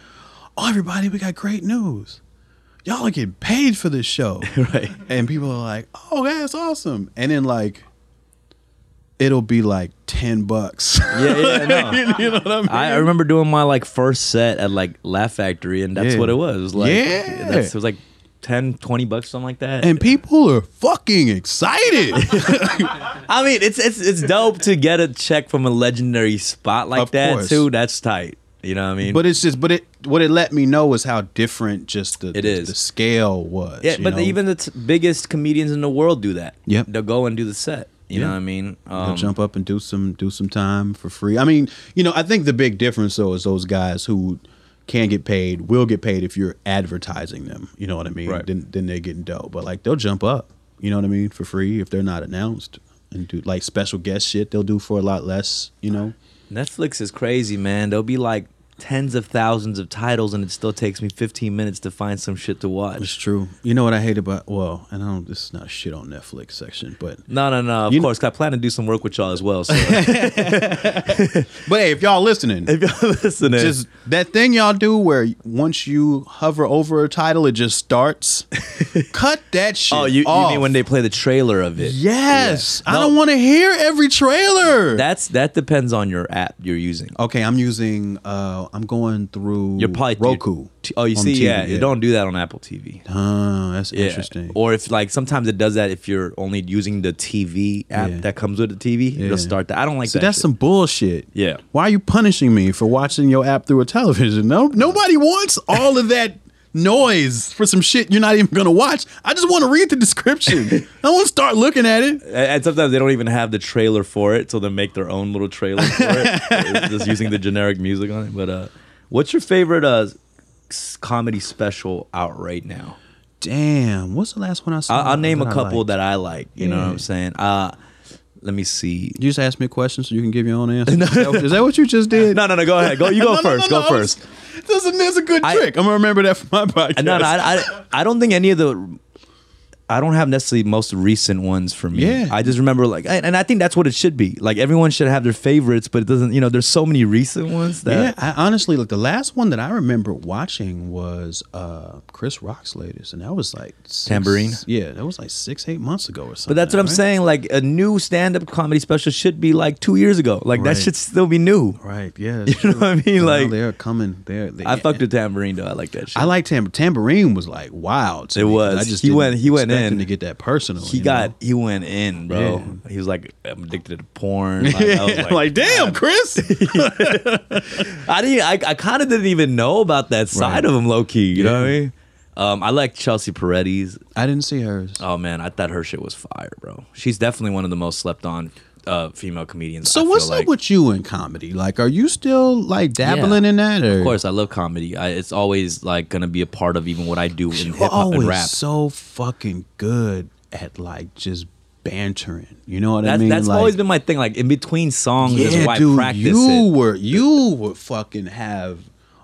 oh everybody, we got great news. Y'all are getting paid for this show. Right. And people are like, oh, that's awesome. And then like it'll be like $10. Yeah, no. You know what I mean? I remember doing my like first set at like Laugh Factory and that's what it was. It was like it was like $10, $20, something like that. And people are fucking excited. I mean, it's dope to get a check from a legendary spot like that too. That's tight. You know what I mean? But it's just, what it let me know is how different just the scale was. Yeah, but even the biggest comedians in the world do that. Yep. They'll go and do the set. You know what I mean? They'll jump up and do some time for free. I mean, you know, I think the big difference though is those guys who can get paid will get paid if you're advertising them. You know what I mean? Right. Then they're getting dough. But like they'll jump up. You know what I mean? For free if they're not announced and do like special guest shit. They'll do for a lot less. You know. Netflix is crazy, man. There'll be like tens of thousands of titles and it still takes me 15 minutes to find some shit to watch. It's true. You know what I hate about, well, and I don't, this is not shit on Netflix section, but. No, of course. I plan to do some work with y'all as well. So. But hey, if y'all listening. Just that thing y'all do where once you hover over a title, it just starts. Cut that shit off. You mean when they play the trailer of it? Yes. Yeah. No, I don't want to hear every trailer. That depends on your app you're using. Okay, I'm using, I'm going through Roku. You see, TV, you don't do that on Apple TV. Oh, that's interesting. Or if like sometimes it does that if you're only using the TV app that comes with the TV, it'll start that. I don't like that. So that's some bullshit. Yeah. Why are you punishing me for watching your app through a television? No, nobody wants all of that noise for some shit you're not even gonna watch. I just want to read the description. I want to start looking at it. And sometimes they don't even have the trailer for it, so they make their own little trailer for it, just using the generic music on it. But what's your favorite comedy special out right now? Damn, what's the last one I saw? I'll name a couple that I like. You know what I'm saying? Let me see. You just ask me a question so you can give your own answer. Is that what you just did? No. Go ahead. Go. You go first. Go first. That's a good trick. I'm gonna remember that for my podcast. No. I don't think any of the. I don't have necessarily most recent ones for me. Yeah. I just remember like, and I think that's what it should be. Like everyone should have their favorites, but it doesn't. You know, there's so many recent ones that. Yeah. I honestly, like the last one that I remember watching was Chris Rock's latest, and that was like Tambourine. Yeah, that was like 6-8 months ago or something. But that's what I'm saying. Like a new stand-up comedy special should be like 2 years ago. Like that should still be new. Right. Yeah. You know what I mean? Like they're coming. I fucked with Tambourine though. I like that shit. I like Tambourine. Tambourine was like wild. It was. I just he went in. then to get that personal. He went in, bro. Yeah. He was like, I'm addicted to porn. Like, I was like, damn, Chris. I kind of didn't even know about that side of him, low key. You know what I mean? I like Chelsea Peretti's. I didn't see hers. Oh man, I thought her shit was fire, bro. She's definitely one of the most slept on female comedians. So what's up with you in comedy? Like, are you still like dabbling in that? Or? Of course, I love comedy. It's always like gonna be a part of even what I do in hip hop and rap. So fucking good at like just bantering. You know what I mean? That's like, always been my thing. Like in between songs is why I practice it. You would fucking have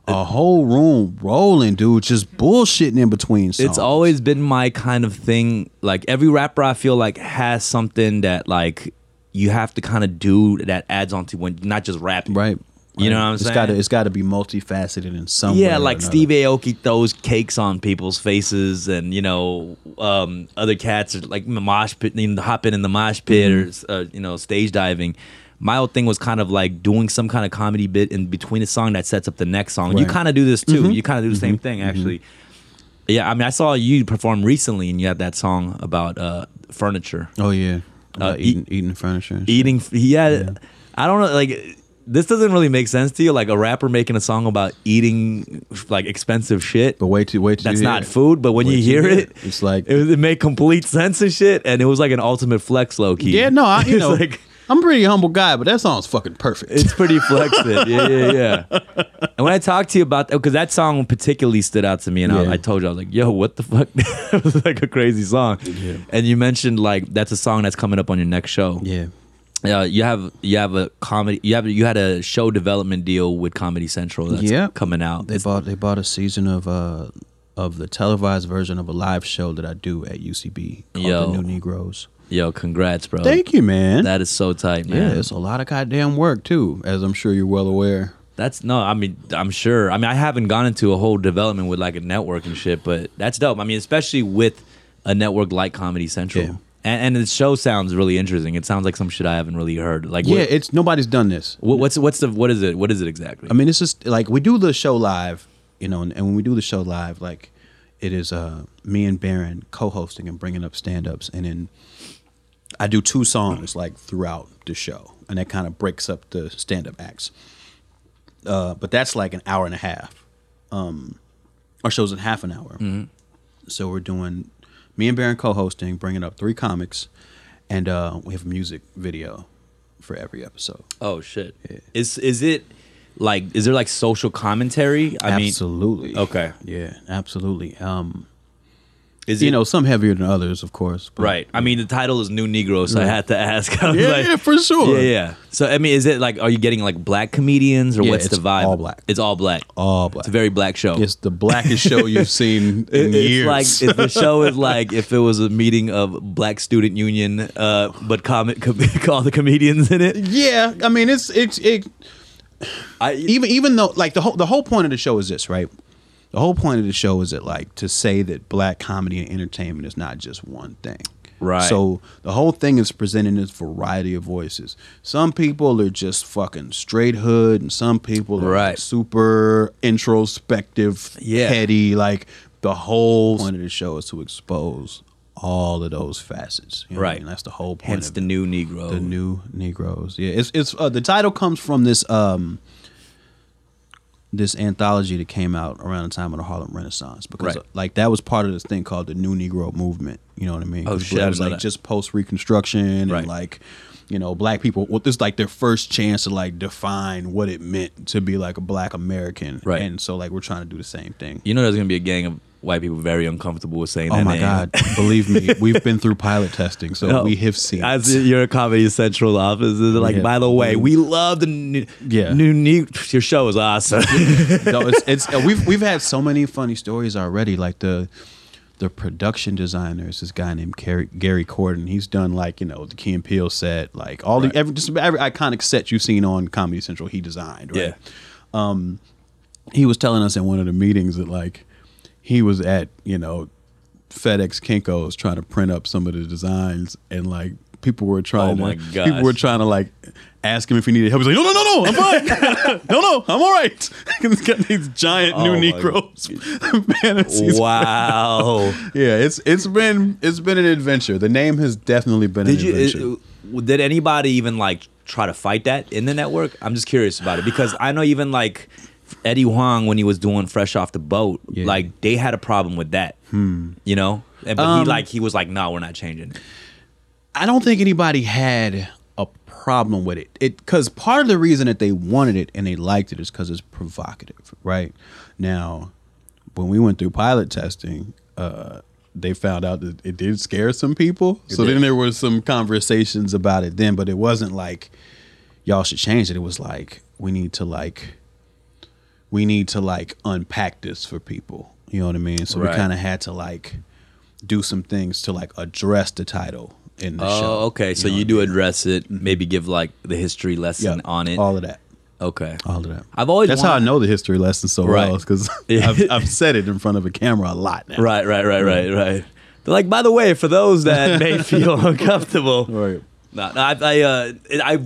a whole room rolling, dude, just bullshitting in between songs. It's always been my kind of thing. Like every rapper I feel like has something that like you have to kind of do that adds on to when not just rapping. Right. You know what I'm saying? It's gotta be multifaceted in some way. Yeah, like Steve Aoki throws cakes on people's faces and, you know, other cats are like mosh pit, hopping in the mosh pit or, you know, stage diving. My old thing was kind of like doing some kind of comedy bit in between a song that sets up the next song. Right. You kind of do this too. You kind of do the same thing, actually. Yeah, I mean, I saw you perform recently and you had that song about furniture. Oh, yeah. Eating furniture. Eating, I don't know, like, this doesn't really make sense to you, like a rapper making a song about eating like expensive shit. But wait till that's not food. But when you hear it, it's like it made complete sense and shit. And it was like an ultimate flex, low key. Yeah, no, you know, like, I'm a pretty humble guy, but that song's fucking perfect. It's pretty flexed. Yeah. And when I talked to you about that, because that song particularly stood out to me, and I told you, I was like, yo, what the fuck? It was like a crazy song. Yeah. And you mentioned like that's a song that's coming up on your next show. Yeah. You had a show development deal with Comedy Central that's coming out. They bought a season of the televised version of a live show that I do at UCB called The New Negroes. Yo, congrats, bro. Thank you, man. That is so tight, man. Yeah, it's a lot of goddamn work too, as I'm sure you're well aware. I'm sure. I mean, I haven't gone into a whole development with like a network and shit, but that's dope. I mean, especially with a network like Comedy Central. Yeah. And the show sounds really interesting. It sounds like some shit I haven't really heard. Like nobody's done this. What is it? What is it exactly? I mean, it's just like we do the show live, you know, and when we do the show live, like it is me and Baron co-hosting and bringing up stand-ups, and then I do two songs like throughout the show, and that kind of breaks up the stand-up acts. But that's like an hour and a half. Our show's in half an hour, so we're doing. Me and Baron co-hosting, bringing up three comics, and we have a music video for every episode. Oh shit! Yeah. Is there like social commentary? Absolutely. Okay. Yeah, absolutely. Some heavier than others, of course. But, right. I mean, the title is New Negro, so I had to ask. For sure. Yeah. So I mean, is it like, are you getting like black comedians, or what's the vibe? All black. It's all black. All black. It's a very black show. It's the blackest show you've seen in years. It's like the show is like if it was a meeting of Black Student Union, but all the comedians in it. Yeah. I mean, even though like the whole point of the show is this, right? The whole point of the show is that, like, to say that black comedy and entertainment is not just one thing. Right. So the whole thing is presenting this variety of voices. Some people are just fucking straight hood, and some people are like super introspective, heady. Like, the whole point of the show is to expose all of those facets. You know what I mean? That's the whole point. Hence the New Negro. The New Negroes. Yeah. It's the title comes from this. This anthology that came out around the time of the Harlem Renaissance, because like that was part of this thing called the New Negro Movement. You know what I mean? Oh shit! That was like just post Reconstruction and like, you know, black people. Well, this is like their first chance to like define what it meant to be like a black American. Right. And so like we're trying to do the same thing. You know, there's gonna be a gang of white people very uncomfortable with saying that. Oh my God, believe me, we've been through pilot testing, so we have seen. As your Comedy Central office is like, by the way, we love the new your show is awesome. No, it's we've had so many funny stories already. Like the production designer is this guy named Gary Corden. He's done like, you know, the Key and Peele set, like all every iconic set you've seen on Comedy Central, he designed. Right? Yeah, he was telling us in one of the meetings that like. He was at, you know, FedEx Kinko's trying to print up some of the designs, and like people were trying people were trying to like ask him if he needed help. He's like, no, I'm fine. no, I'm all right. He's got these giant New Negroes fantasies. Wow. Yeah, it's been an adventure. The name has definitely been an adventure. Did anybody even like try to fight that in the network? I'm just curious about it because I know even like Eddie Huang, when he was doing Fresh Off the Boat, like they had a problem with that, you know? And, but he was like, no, we're not changing it. I don't think anybody had a problem with it because part of the reason that they wanted it and they liked it is because it's provocative, right? Now, when we went through pilot testing, they found out that it did scare some people. Then there were some conversations about it then, but it wasn't like y'all should change it. It was like we need to unpack this for people. You know what I mean? So we kind of had to like do some things to like address the title in the show. Oh, okay. So you do address it, maybe give like the history lesson on it. All of that. Okay. All of that. That's how I know the history lesson so well, because I've said it in front of a camera a lot now. Right. They're like, by the way, for those that may feel uncomfortable. Right. I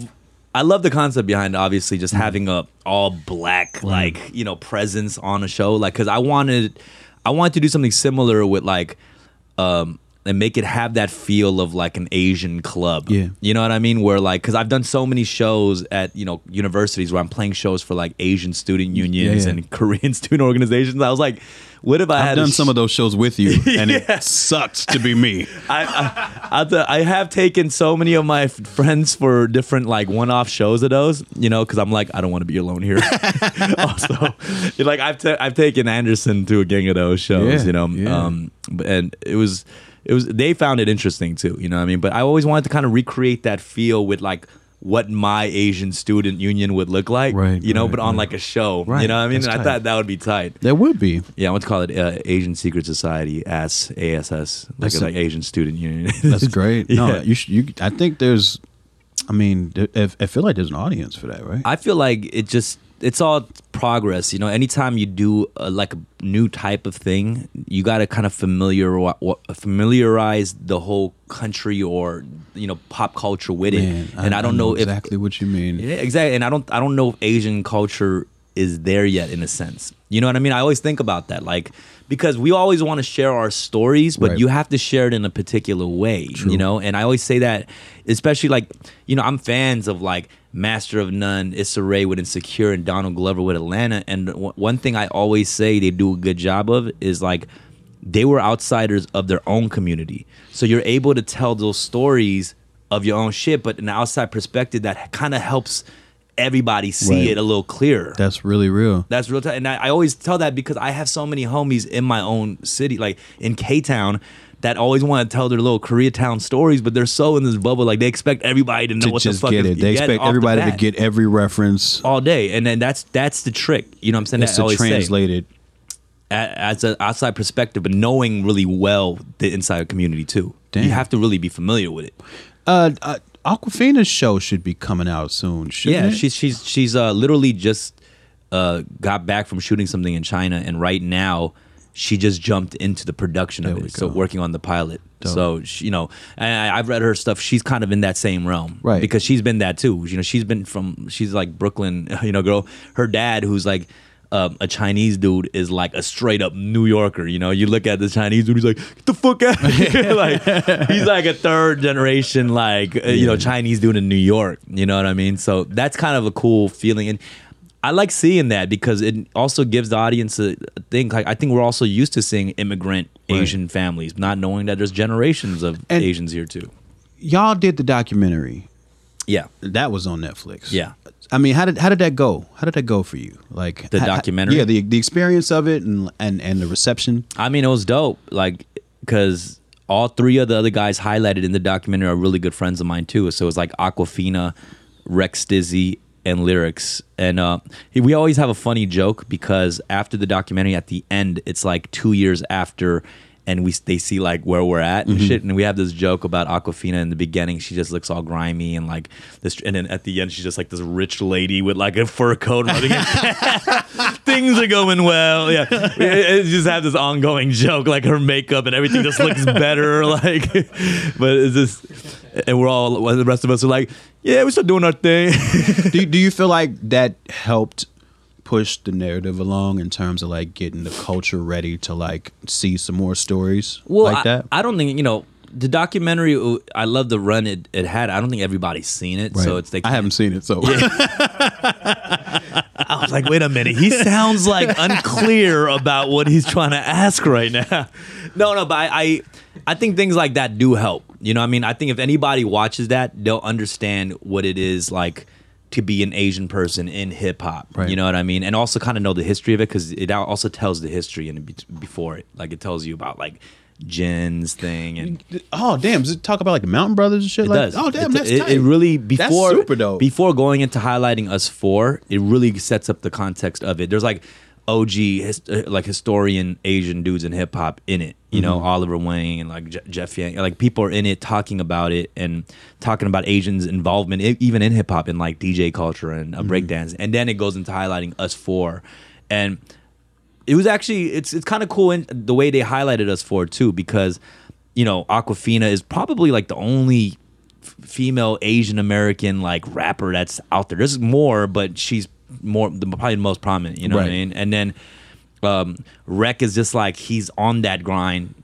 love the concept behind obviously just having a all black like, you know, presence on a show, like because I wanted to do something similar with like and make it have that feel of like an Asian club. Yeah. You know what I mean? Where like, cause I've done so many shows at, you know, universities where I'm playing shows for like Asian student unions and Korean student organizations. I was like, what if I've done some of those shows with you and it sucks to be me. I have taken so many of my friends for different like one-off shows of those, you know, cause I'm like, I don't want to be alone here. Also, like I've taken Anderson to a gang of those shows, you know? Yeah. And it was they found it interesting too, you know what I mean? But I always wanted to kind of recreate that feel with like what my Asian student union would look like, but on like a show, you know what I mean? That's and tight. I thought that would be tight. That would be. Yeah, I want to call it Asian Secret Society, ASS, like Asian Student Union. That's great. No, I think there's, I feel like there's an audience for that, right? I feel like it's all progress, you know. Anytime you do like a new type of thing, you got to kind of familiarize the whole country or, you know, pop culture with it. And I don't know exactly what you mean. Yeah, exactly. And I don't know if Asian culture is there yet in a sense. You know what I mean? I always think about that, like, because we always want to share our stories, but you have to share it in a particular way, you know? And I always say that, especially like, you know, I'm fans of like Master of None, Issa Rae with Insecure, and Donald Glover with Atlanta. And one thing I always say they do a good job of is like, they were outsiders of their own community. So you're able to tell those stories of your own shit, but an outside perspective that kind of helps everybody see it a little clearer. That's really real. That's real. And I always tell that because I have so many homies in my own city, like in K-Town, that always want to tell their little Koreatown stories, but they're so in this bubble, like they expect everybody to know what the fuck is. They expect everybody to get every reference all day, and then that's the trick. You know what I'm saying? That's translated as an outside perspective, but knowing really well the inside community too. Damn. You have to really be familiar with it. Awkwafina's show should be coming out soon. Shouldn't it? She's literally just got back from shooting something in China, and right now she just jumped into the production of it, so working on the pilot. Dope. So, she, you know, and I've read her stuff. She's kind of in that same realm, right? Because she's been that too. You know, she's like Brooklyn, you know, girl. Her dad, who's like a Chinese dude, is like a straight up New Yorker. You know, you look at the Chinese dude, he's like, get the fuck out of here. Like, he's like a third generation, like, you know, Chinese dude in New York. You know what I mean? So that's kind of a cool feeling. And I like seeing that because it also gives the audience a thing. Like, I think we're also used to seeing immigrant Asian families, not knowing that there's generations of Asians here too. Y'all did the documentary. Yeah. That was on Netflix. Yeah. I mean, how did that go? How did that go for you? Like the documentary? Yeah, the experience of it and the reception. I mean, it was dope. Like, because all three of the other guys highlighted in the documentary are really good friends of mine too. So it was like Awkwafina, Rex Dizzy, and Lyrics. And we always have a funny joke because after the documentary, at the end, it's like 2 years after, and they see like where we're at and shit. And we have this joke about Awkwafina. In the beginning, she just looks all grimy and like this, and then at the end, she's just like this rich lady with like a fur coat. Things are going well. Yeah, it just have this ongoing joke, like her makeup and everything just looks better. Like, but it's just. and we're all, the rest of us are like, yeah, we're still doing our thing. do you feel like that helped push the narrative along in terms of like getting the culture ready to like see some more stories like that? I don't think, you know, the documentary, I love the run it had. I don't think everybody's seen it, right. So it's like I haven't seen it, so yeah. I was like, wait a minute, he sounds like unclear about what he's trying to ask right now. No, but I think things like that do help. You know what I mean? I think if anybody watches that, they'll understand what it is like to be an Asian person in hip hop, right. You know what I mean? And also kind of know the history of it, because it also tells the history and before it, like it tells you about like Jen's thing and oh damn, does it talk about like the Mountain Brothers and shit? It does. Oh damn, that's tight. It really before that's super dope. Before going into highlighting us four, it really sets up the context of it. There's like OG like historian Asian dudes in hip hop in it, you know, Oliver Wang and like Jeff Yang, like people are in it talking about it and talking about Asians' involvement even in hip hop and like DJ culture and breakdance, and then it goes into highlighting us four. And it was actually, it's kind of cool in the way they highlighted us for it too, because, you know, Awkwafina is probably like the only female Asian American like rapper that's out there. There's more, but she's probably the most prominent, you know what I mean? And then Rec is just like, he's on that grind,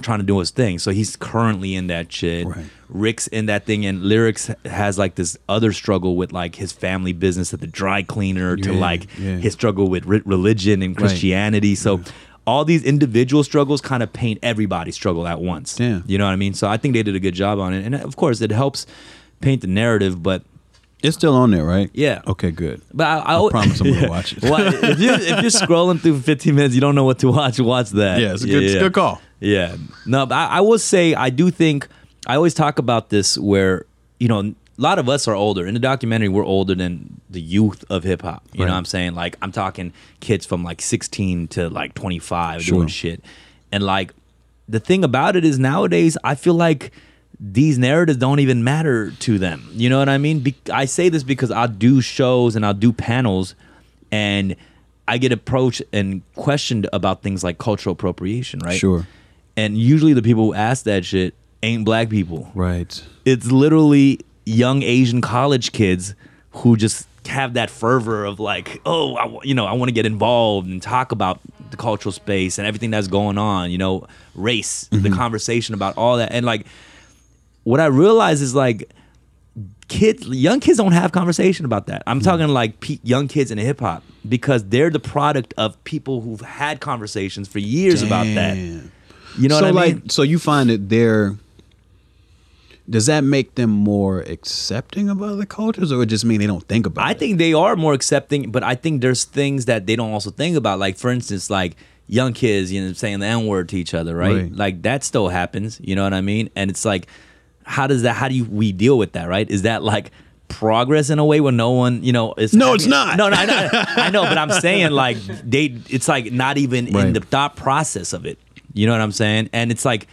trying to do his thing. So he's currently in that shit. Right. Rick's in that thing, and Lyrics has like this other struggle with like his family business at the dry cleaner to like his struggle with religion and Christianity. Right. So all these individual struggles kind of paint everybody's struggle at once. Yeah. You know what I mean? So I think they did a good job on it. And of course, it helps paint the narrative, but it's still on there, right? Yeah. Okay, good. But I promise I'm going to watch it. Well, if you're scrolling through 15 minutes, you don't know what to watch, watch that. Yeah, it's a good, it's a good call. Yeah. No, but I will say, I do think, I always talk about this where, you know, a lot of us are older. In the documentary, we're older than the youth of hip hop. You know what I'm saying? Like, I'm talking kids from like 16 to like 25 doing shit. And like, the thing about it is nowadays, I feel like these narratives don't even matter to them. You know what I mean? I say this because I'll do shows and I'll do panels, and I get approached and questioned about things like cultural appropriation, right? Sure. And usually the people who ask that shit ain't black people. Right. It's literally young Asian college kids who just have that fervor of like, oh, I want to get involved and talk about the cultural space and everything that's going on, you know, race, the conversation about all that. And like, what I realize is like young kids don't have conversation about that. I'm talking like young kids in hip hop, because they're the product of people who've had conversations for years about that. You know what I mean? So you find that does that make them more accepting of other cultures, or it just mean they don't think about it? I think they are more accepting, but I think there's things that they don't also think about. Like for instance, like young kids, you know, saying the N-word to each other, right? Like that still happens, you know what I mean? And it's like, how do we deal with that, right? Is that like progress in a way where no one, you know, is it's not. No, I know, but I'm saying like it's like not even in the thought process of it. You know what I'm saying? And it's like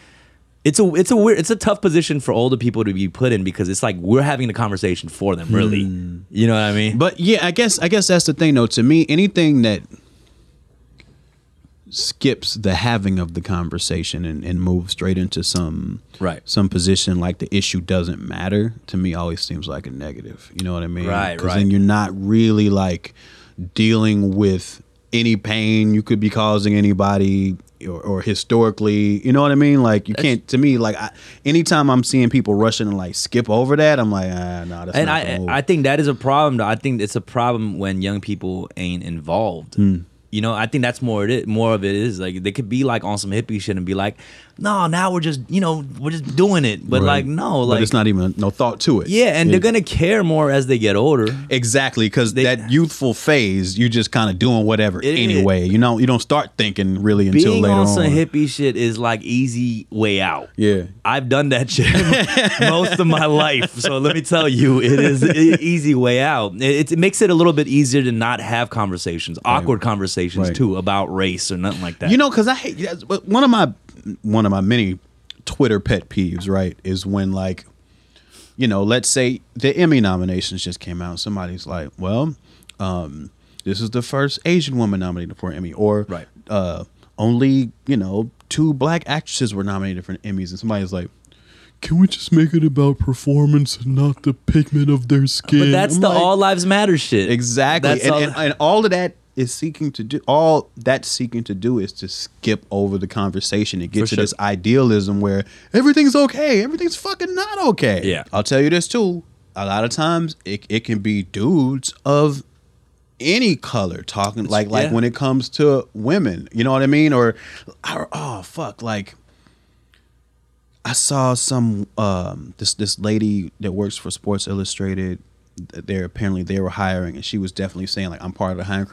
it's a tough position for older people to be put in, because it's like we're having the conversation for them, really. You know what I mean? But yeah, I guess that's the thing though. To me, anything that skips the having of the conversation and moves straight into some position like the issue doesn't matter, to me always seems like a negative. You know what I mean? Right. Because then you're not really like dealing with any pain you could be causing anybody, or historically, you know what I mean? Like you can't. To me, like anytime I'm seeing people rushing and like skip over that, I'm like, no, that's not. And I think that is a problem, though. I think it's a problem when young people ain't involved. You know, I think that's more of it is like they could be like on some hippie shit and be like, no, now we're just, you know, we're just doing it. But like, no, like, but it's not even no thought to it. Yeah. And they're going to care more as they get older. Exactly. Because that youthful phase, you just kind of doing whatever anyway. You know, you don't start thinking really until later on. Some hippie shit is like easy way out. Yeah. I've done that shit most of my life. So let me tell you, it is easy way out. It makes it a little bit easier to not have conversations, awkward conversations. Too about race or nothing like that. You know, because I hate one of my many Twitter pet peeves, right, is when like, you know, let's say the Emmy nominations just came out and somebody's like, well, this is the first Asian woman nominated for an Emmy, or only, you know, 2 black actresses were nominated for Emmys, and somebody's like, can we just make it about performance and not the pigment of their skin? But that's all lives matter shit. Exactly. And all of that is seeking to do, all that's seeking to do is to skip over the conversation and get to this idealism where everything's okay, everything's fucking not okay. Yeah. I'll tell you this too. A lot of times it can be dudes of any color talking like when it comes to women, you know what I mean? Or oh fuck, like I saw some this lady that works for Sports Illustrated. They were hiring, and she was definitely saying like, I'm part of the hiring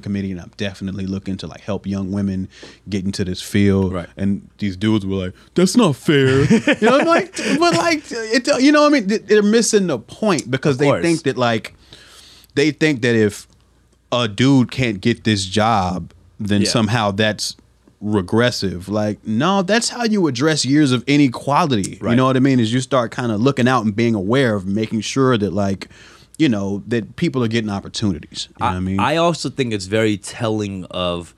committee, and I'm definitely looking to like help young women get into this field. Right. And these dudes were like, that's not fair. You know, I'm like, but like, you know what I mean? They're missing the point because they think that like, they think that if a dude can't get this job, then somehow that's regressive. Like, no, that's how you address years of inequality. Right. You know what I mean? Is you start kind of looking out and being aware of making sure that like, you know, that people are getting opportunities. You know what I mean? I also think it's very telling of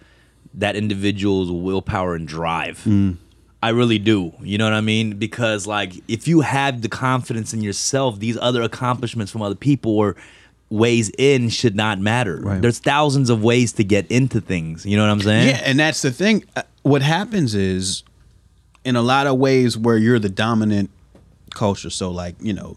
that individual's willpower and drive. Mm. I really do. You know what I mean? Because like, if you have the confidence in yourself, these other accomplishments from other people or ways in should not matter. Right. There's thousands of ways to get into things. You know what I'm saying? Yeah, and that's the thing. What happens is, in a lot of ways where you're the dominant culture, so like, you know,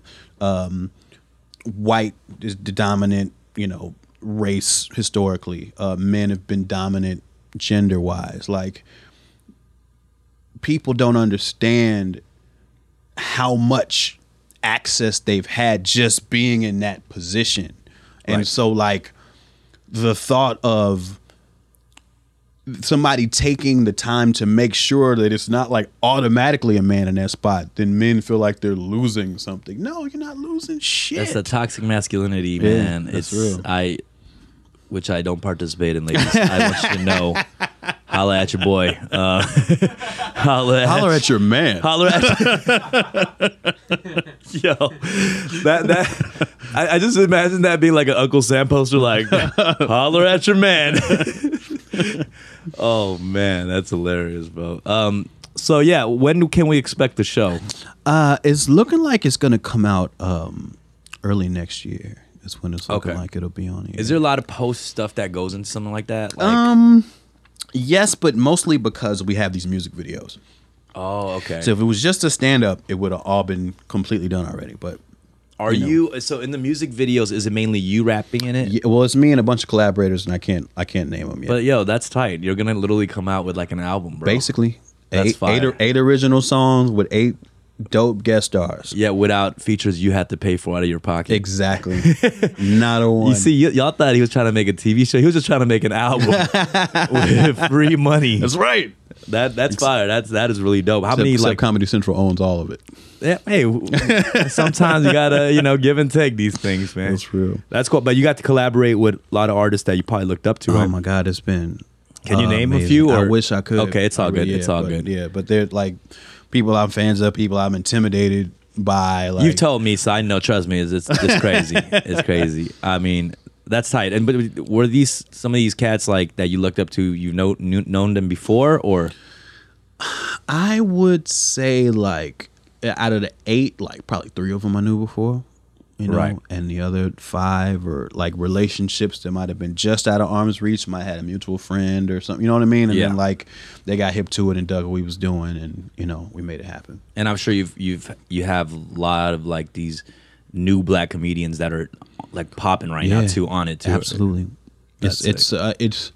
white is the dominant, you know, race historically. Men have been dominant gender-wise. Like, people don't understand how much access they've had just being in that position. And so like the thought of somebody taking the time to make sure that it's not like automatically a man in that spot, then men feel like they're losing something. No, you're not losing shit. That's the toxic masculinity, man. Yeah, that's real. Which I don't participate in, ladies. I want you to know. Holla at your boy. Holler at your man. Holler at yo. That I just imagine that being like an Uncle Sam poster, like holler at your man. Oh man, that's hilarious, bro. So yeah, when can we expect the show? It's looking like it's gonna come out early next year. That's when it's looking like it'll be on here. Is there a lot of post stuff that goes into something like that? Like, yes, but mostly because we have these music videos. Oh, okay. So if it was just a stand-up, it would have all been completely done already. But are you so in the music videos? Is it mainly you rapping in it? Yeah, well, it's me and a bunch of collaborators, and I can't name them yet. But yo, that's tight. You're gonna literally come out with like an album, bro. Basically, that's eight original songs with 8 dope guest stars. Yeah, without features you have to pay for out of your pocket. Exactly. Not a one. You see, y'all thought he was trying to make a TV show. He was just trying to make an album with free money. That's right. That's fire. That is really dope. How many like Comedy Central owns all of it? Yeah. Hey, sometimes you gotta give and take these things, man. That's real. That's cool. But you got to collaborate with a lot of artists that you probably looked up to. Right? Oh my God, it's been. Can you name amazing. A few? Or? I wish I could. Okay, it's all good. Yeah, it's all good. Yeah, but they're like. People I'm fans of, people I'm intimidated by. Like, you've told me, so I know. Trust me, it's crazy. It's crazy. I mean, that's tight. And but were these some of these cats like that you looked up to? You known them before, or I would say like out of the 8, like probably 3 of them I knew before, you know, and the other 5 are like relationships that might have been just out of arm's reach. Might have had a mutual friend or something. You know what I mean? And then like. They got hip to it and dug what we was doing, and you know we made it happen. And I'm sure you have a lot of like these new black comedians that are like popping right now too on it too. Absolutely, it's.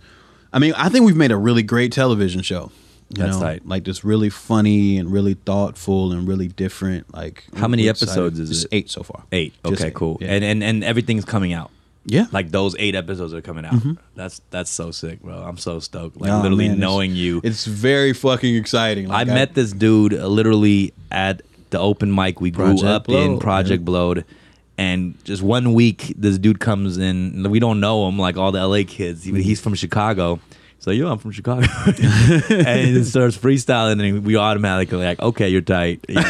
I mean, I think we've made a really great television show. That's tight. Like this really funny and really thoughtful and really different. Like how many episodes is it? Just 8 so far. 8. Okay, cool. Yeah. And everything's coming out. Yeah, like those 8 episodes are coming out. Mm-hmm. That's so sick, bro. I'm so stoked. Like literally man, knowing you, it's very fucking exciting. Like, I met this dude literally at the open mic. We grew up in Project Blowed, and just one week this dude comes in. We don't know him like all the LA kids. Mm-hmm. He's from Chicago. So yo, I'm from Chicago, and he starts freestyling, and we automatically like, okay, you're tight. Yeah.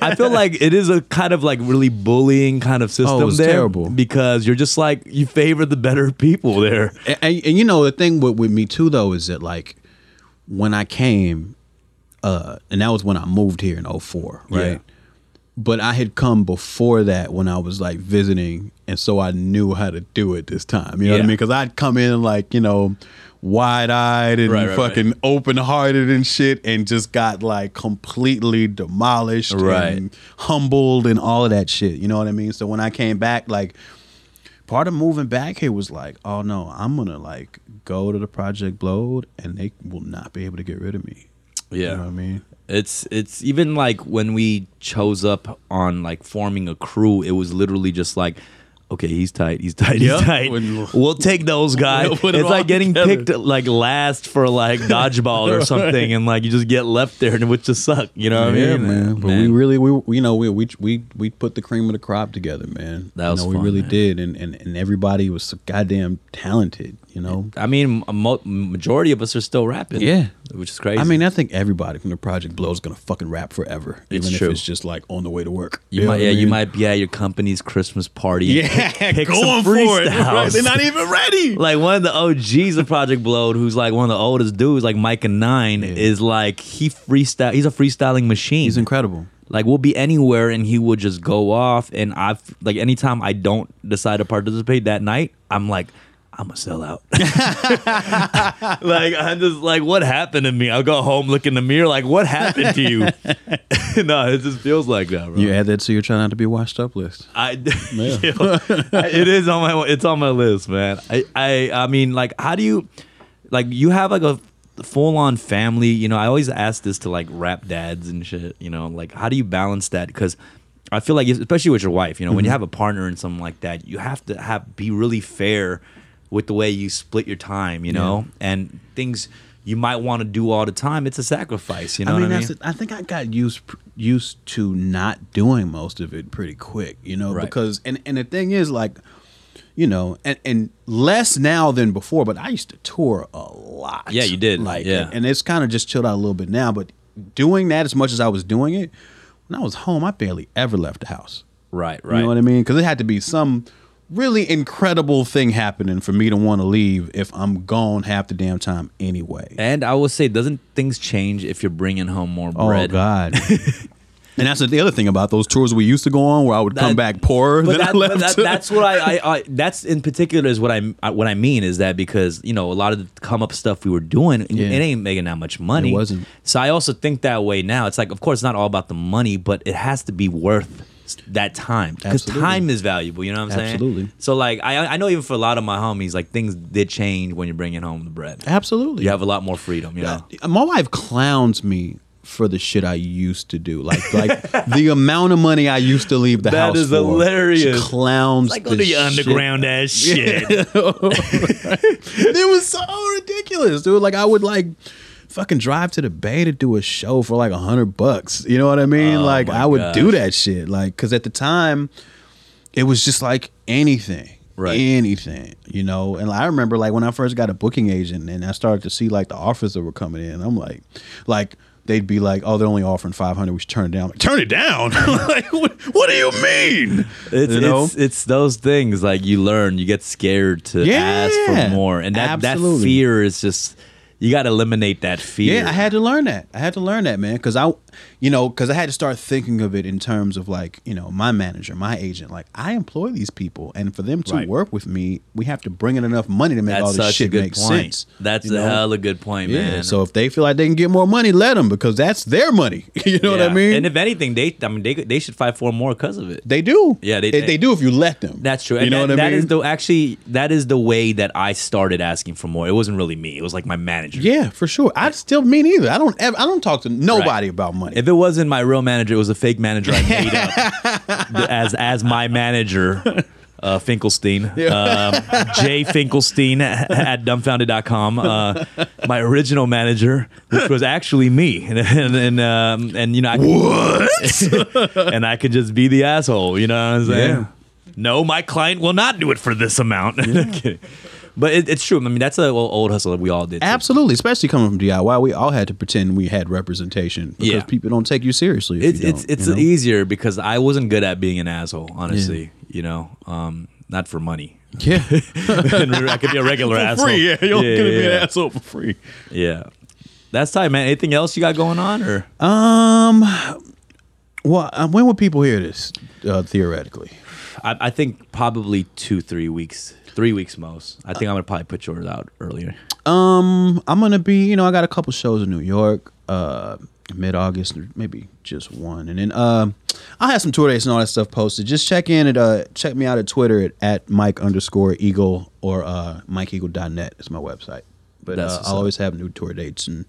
I feel like it is a kind of like really bullying kind of system. Oh, it was terrible because you're just like you favor the better people there. And you know the thing with me too though is that like when I came, and that was when I moved here in 04, right? Yeah. But I had come before that when I was like visiting, and so I knew how to do it this time. You know what I mean? Because I'd come in like, you know, wide-eyed and fucking open-hearted and shit, and just got like completely demolished and humbled and all of that shit. You know what I mean? So when I came back, like, part of moving back here was like, oh no, I'm gonna like go to the Project Blowed and they will not be able to get rid of me. Yeah. You know what I mean? It's even like when we chose up on like forming a crew, it was literally just like, okay, he's tight, he's tight, he's tight. We'll take those guys. It's like getting picked like last for like dodgeball or something, and like you just get left there, and it would just suck. You know what I mean? Man. But we really, you know, we put the cream of the crop together, man. That was fun, we really did, and everybody was so goddamn talented. You know, I mean, a majority of us are still rapping. Yeah, which is crazy. I mean, I think everybody from the Project Blow is gonna fucking rap forever, even if it's just like on the way to work. You might be at your company's Christmas party. Yeah, pick going for it. Right. They're not even ready. Like one of the OGs of Project Blow, who's like one of the oldest dudes, like Mike and Nine, is like He's a freestyling machine. He's incredible. Like we'll be anywhere and he would just go off. And I've like anytime I don't decide to participate that night, I'm like, I'm a sellout. Like I'm just like, what happened to me? I'll go home, look in the mirror, like, what happened to you? No, it just feels like that, bro. You add that to your try not to be washed up list. It is on my. It's on my list, man. I mean, like, how do you, like, you have like a full on family? You know, I always ask this to like rap dads and shit. You know, like, how do you balance that? Because I feel like, especially with your wife, you know, when you have a partner and something like that, you have to be really fair with the way you split your time, you know, and things you might want to do all the time. It's a sacrifice, you know. I think I got used to not doing most of it pretty quick, you know, because and the thing is, like, you know, and less now than before, but I used to tour a lot. Yeah, you did. Like, and it's kind of just chilled out a little bit now. But doing that as much as I was doing it when I was home, I barely ever left the house. Right. You know what I mean? Because it had to be some really incredible thing happening for me to want to leave if I'm gone half the damn time anyway. And I will say, doesn't things change if you're bringing home more bread? Oh, God. And that's the other thing about those tours we used to go on, where I would come back poorer than I left. But that's what I that's in particular is what I mean is that, because, you know, a lot of the come up stuff we were doing, it ain't making that much money. It wasn't. So I also think that way now. It's like, of course, it's not all about the money, but it has to be worth that time, because time is valuable, you know what I'm saying? Absolutely. So like I know even for a lot of my homies, like, things did change when you're bringing home the bread. Absolutely. You have a lot more freedom, you know. My wife clowns me for the shit I used to do, like the amount of money I used to leave the house. That is hilarious. She clowns. It's like, go do your underground ass shit. It was so ridiculous, dude. Like I would like fucking drive to the Bay to do a show for like $100. You know what I mean? Like I would do that shit, like, because at the time it was just like anything, you know. And I remember, like, when I first got a booking agent and I started to see like the offers that were coming in, I'm like they'd be like, oh, they're only offering $500. We should turn it down. I'm like, turn it down? Like, what do you mean? It's those things, like, you learn, you get scared to ask for more, and that fear is just. You got to eliminate that fear. Yeah, I had to learn that. I had to learn that, man, because I had to start thinking of it in terms of, like, you know, my manager, my agent. Like, I employ these people, and for them to work with me, we have to bring in enough money to make all this shit make sense. That's a hella good point, man. Yeah, so if they feel like they can get more money, let them, because that's their money. You know what I mean? And if anything, they should fight for more because of it. They do. Yeah, they do if you let them. That's true. You know what I mean? That is the way that I started asking for more. It wasn't really me. It was like my manager. Yeah, for sure. I still mean either. I don't talk to nobody about money. If it wasn't my real manager, it was a fake manager I made up as my manager, Finkelstein. Jay Finkelstein at dumbfounded.com. My original manager, which was actually me. And you know, I could just be the asshole, you know what I'm saying? Yeah. No, my client will not do it for this amount. Yeah. I'm kidding. But it's true. I mean, that's an old hustle that we all did. Absolutely. Too. Especially coming from DIY, we all had to pretend we had representation because people don't take you seriously. It's easier because I wasn't good at being an asshole, honestly. Yeah. You know, not for money. Yeah. I could be a regular asshole. Free, yeah. You're going to be an asshole for free. Yeah. That's tight, man. Anything else you got going on, or? Well, when would people hear this? Theoretically, I think probably 2-3 weeks. 3 weeks most. I think I'm gonna probably put yours out earlier. I'm gonna be, you know, I got a couple shows in New York, mid-August, maybe just one, and then I have some tour dates and all that stuff posted. Just check in at check me out at Twitter at Mike_Eagle or MikeEagle.net is my website. But I always have new tour dates and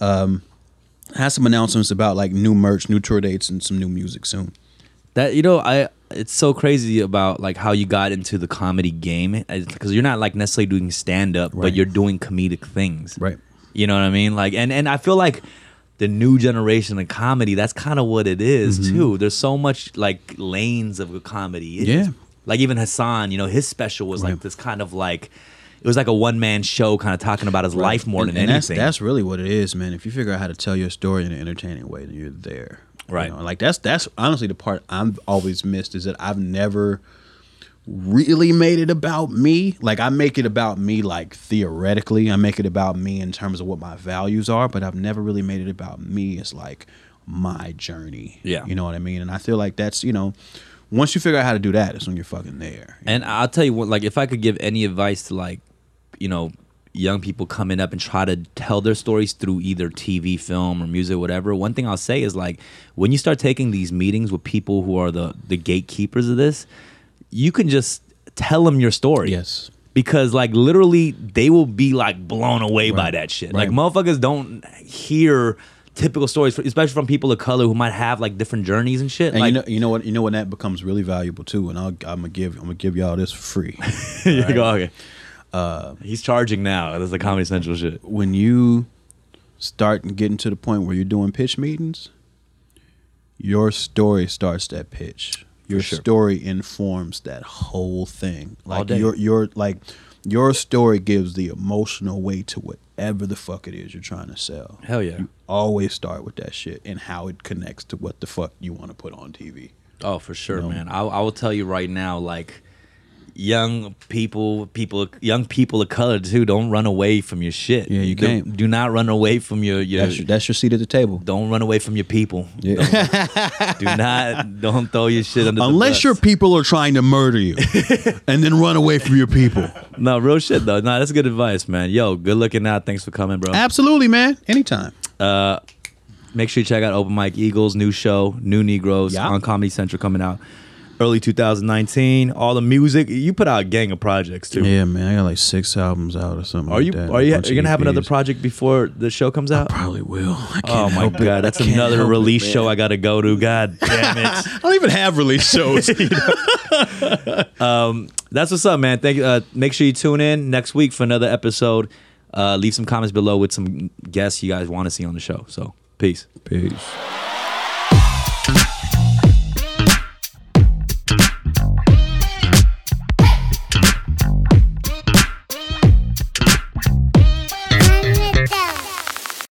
have some announcements about like new merch, new tour dates, and some new music soon. That, you know, it's so crazy about like how you got into the comedy game, because you're not like necessarily doing stand up, right, but you're doing comedic things, right? You know what I mean? Like, and I feel like the new generation of comedy, that's kind of what it is, mm-hmm, too. There's so much like lanes of comedy. Yeah, like even Hassan, you know, his special was right, like this kind of like, it was like a one-man show kind of talking about his right, life more than anything. That's really what it is, man. If you figure out how to tell your story in an entertaining way, then you're there. Right. You know? Like, that's honestly the part I've always missed, is that I've never really made it about me. Like, I make it about me, like, theoretically. I make it about me in terms of what my values are, but I've never really made it about me. It's like my journey. Yeah. You know what I mean? And I feel like that's, you know, once you figure out how to do that, it's when you're fucking there. And I'll tell you what, like, if I could give any advice to, like, you know, young people coming up and try to tell their stories through either TV, film, or music, whatever, one thing I'll say is, like, when you start taking these meetings with people who are the gatekeepers of this, you can just tell them your story. Yes. Because, like, literally, they will be, like, blown away right, by that shit. Right. Like, motherfuckers don't hear typical stories, especially from people of color who might have like different journeys and shit. And like, you know when that becomes really valuable too. And I'm gonna give y'all this for free. You right? Go, okay. He's charging now. That's the Comedy Central shit. When you start getting to the point where you're doing pitch meetings, your story starts that pitch. Your sure, story informs that whole thing. Like your story gives the emotional weight to whatever the fuck it is you're trying to sell. Hell yeah. You always start with that shit and how it connects to what the fuck you want to put on TV. Oh, for sure, you know, man. I will tell you right now, like, young people of color too, don't run away from your shit. Yeah, you can't. Do not run away from your that's your seat at the table. Don't run away from your people. Yeah. Don't throw your shit under the bus. Unless your people are trying to murder you, and then run away from your people. No, real shit though. No, that's good advice, man. Yo, good looking out. Thanks for coming, bro. Absolutely, man. Anytime. Make sure you check out Open Mike Eagle's new show, New Negroes, yeah, on Comedy Central, coming out early 2019, all the music. You put out a gang of projects too. Yeah, man, I got like 6 albums out or something. Are you gonna have another project before the show comes out? I probably will. I can't. Oh my god, it. That's another release show I gotta go to. God damn it! I don't even have release shows. You know? That's what's up, man. Thank you. Make sure you tune in next week for another episode. Leave some comments below with some guests you guys want to see on the show. So peace.